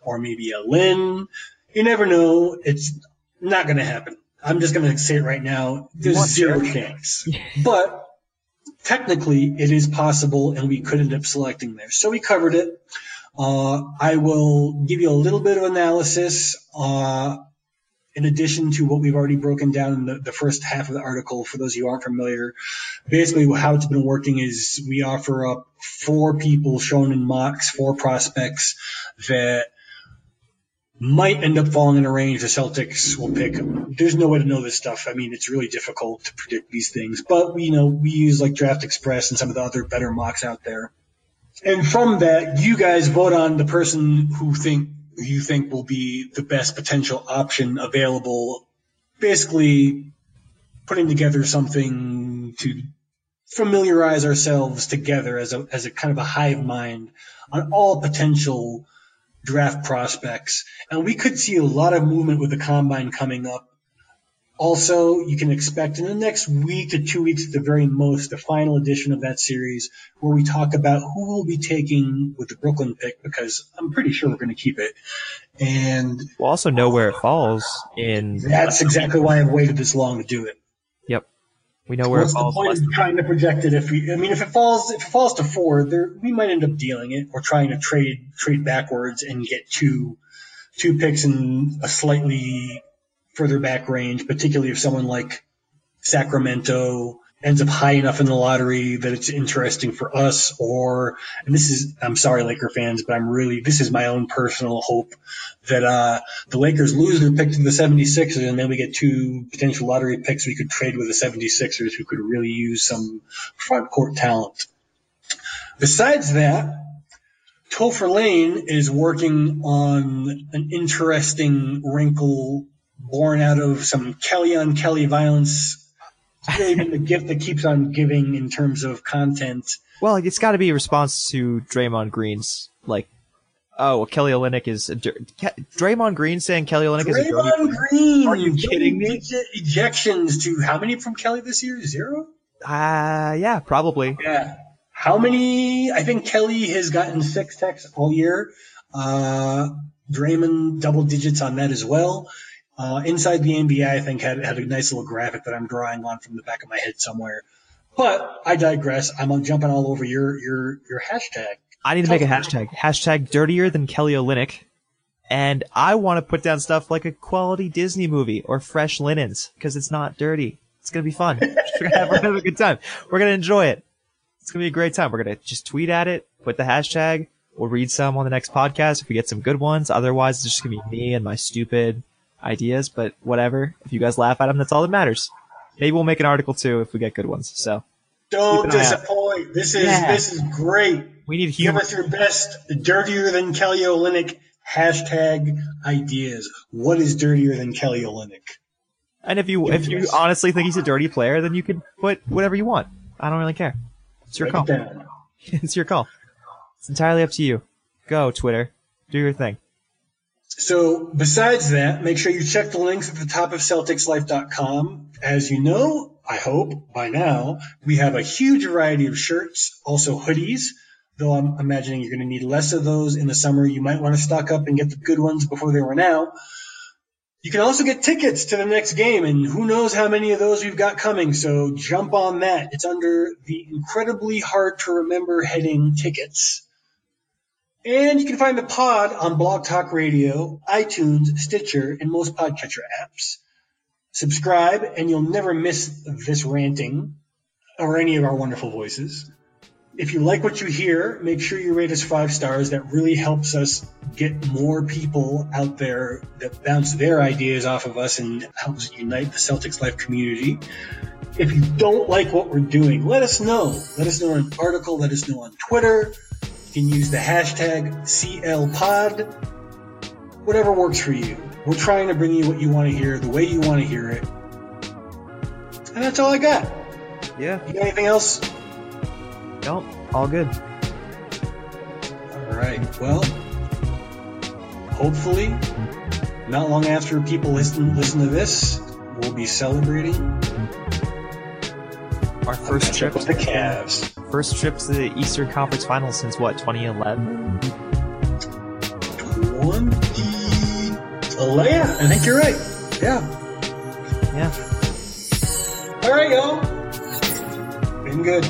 or maybe a Lynn. You never know. It's not going to happen. I'm just going to say it right now. There's What's zero there? chance. But technically, it is possible, and we could end up selecting there. So we covered it. Uh, I will give you a little bit of analysis uh, in addition to what we've already broken down in the, the first half of the article. For those of you who aren't familiar, basically how it's been working is we offer up four people shown in mocks, four prospects that might end up falling in a range the Celtics will pick. There's no way to know this stuff. I mean, it's really difficult to predict these things. But, you know, we use like Draft Express and some of the other better mocks out there. And from that, you guys vote on the person who think who you think will be the best potential option available, basically putting together something to familiarize ourselves together as a as a kind of a hive mind on all potential draft prospects. And we could see a lot of movement with the combine coming up. Also, you can expect in the next week to two weeks at the very most the final edition of that series where we talk about who will be taking with the Brooklyn pick, because I'm pretty sure we're going to keep it. And we'll also know where it falls in. That's exactly why I've waited this long to do it. Yep. We know where What's it falls. What's the point of trying to project it? If we, I mean, if it falls, if it falls to four, there, we might end up dealing it or trying to trade trade backwards and get two two picks in a slightly further back range, particularly if someone like Sacramento ends up high enough in the lottery that it's interesting for us. Or, and this is, I'm sorry, Laker fans, but I'm really, this is my own personal hope that uh, the Lakers lose their pick to the seventy-sixers and then we get two potential lottery picks we could trade with the seventy-sixers who could really use some front court talent. Besides that, Topher Lane is working on an interesting wrinkle born out of some Kelly on Kelly violence. It's really been the gift that keeps on giving in terms of content. Well, it's got to be a response to Draymond Green's, like, oh, well, Kelly Olynyk is a dir- Draymond Green saying Kelly Olynyk Draymond is a Draymond Green. Are you kidding me? Ejections to how many from Kelly this year? Zero? Uh, yeah, probably. Yeah. How many? I think Kelly has gotten six texts all year. Uh, Draymond double digits on that as well. Uh, Inside the N B A, I think, had, had a nice little graphic that I'm drawing on from the back of my head somewhere. But I digress. I'm jumping all over your your your hashtag. I need to Tell make a hashtag. That. Hashtag dirtier than Kelly Olynyk. And I want to put down stuff like a quality Disney movie or Fresh Linens because it's not dirty. It's going to be fun. We're going to have a good time. We're going to enjoy it. It's going to be a great time. We're going to just tweet at it, put the hashtag. We'll read some on the next podcast if we get some good ones. Otherwise, it's just going to be me and my stupid ideas, but whatever. If you guys laugh at them, that's all that matters. Maybe we'll make an article too if we get good ones. So don't disappoint. This is yeah. this is great. We need humor. Give us your best dirtier than Kelly Olynyk hashtag ideas. What is dirtier than Kelly Olynyk? And if you if you honestly think he's a dirty player, then you can put whatever you want. I don't really care. It's your Break call. It it's your call. It's entirely up to you. Go, Twitter. Do your thing. So besides that, make sure you check the links at the top of Celtics Life dot com. As you know, I hope by now, we have a huge variety of shirts, also hoodies, though I'm imagining you're going to need less of those in the summer. You might want to stock up and get the good ones before they run out. You can also get tickets to the next game, and who knows how many of those we've got coming, so jump on that. It's under the incredibly hard-to-remember heading tickets. And you can find the pod on Blog Talk Radio, iTunes, Stitcher, and most podcatcher apps. Subscribe, and you'll never miss this ranting or any of our wonderful voices. If you like what you hear, make sure you rate us five stars. That really helps us get more people out there that bounce their ideas off of us and helps unite the Celtics Life community. If you don't like what we're doing, let us know. Let us know in an article. Let us know on Twitter. You can use the hashtag C L Pod. Whatever works for you. We're trying to bring you what you want to hear, the way you want to hear it. And that's all I got. Yeah. You got anything else? Nope, all good. All right. Well, hopefully, not long after people listen listen to this, we'll be celebrating our first trip with the Cavs. First trip to the Eastern Conference Finals since what? twenty eleven. twenty eleven. Yeah, I think you're right. Yeah. Yeah. All right, y'all. Been good.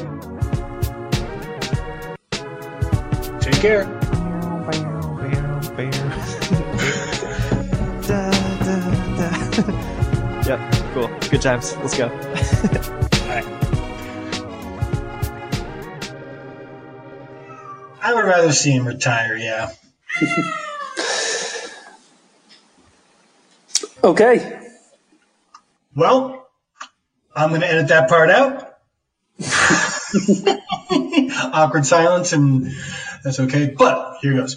Take care. Bow, bow, bow, bow. Da, da, da. Yep, cool. Good times. Let's go. All right. I would rather see him retire, yeah. Okay. Well, I'm going to edit that part out. Awkward silence and... That's okay, but here goes.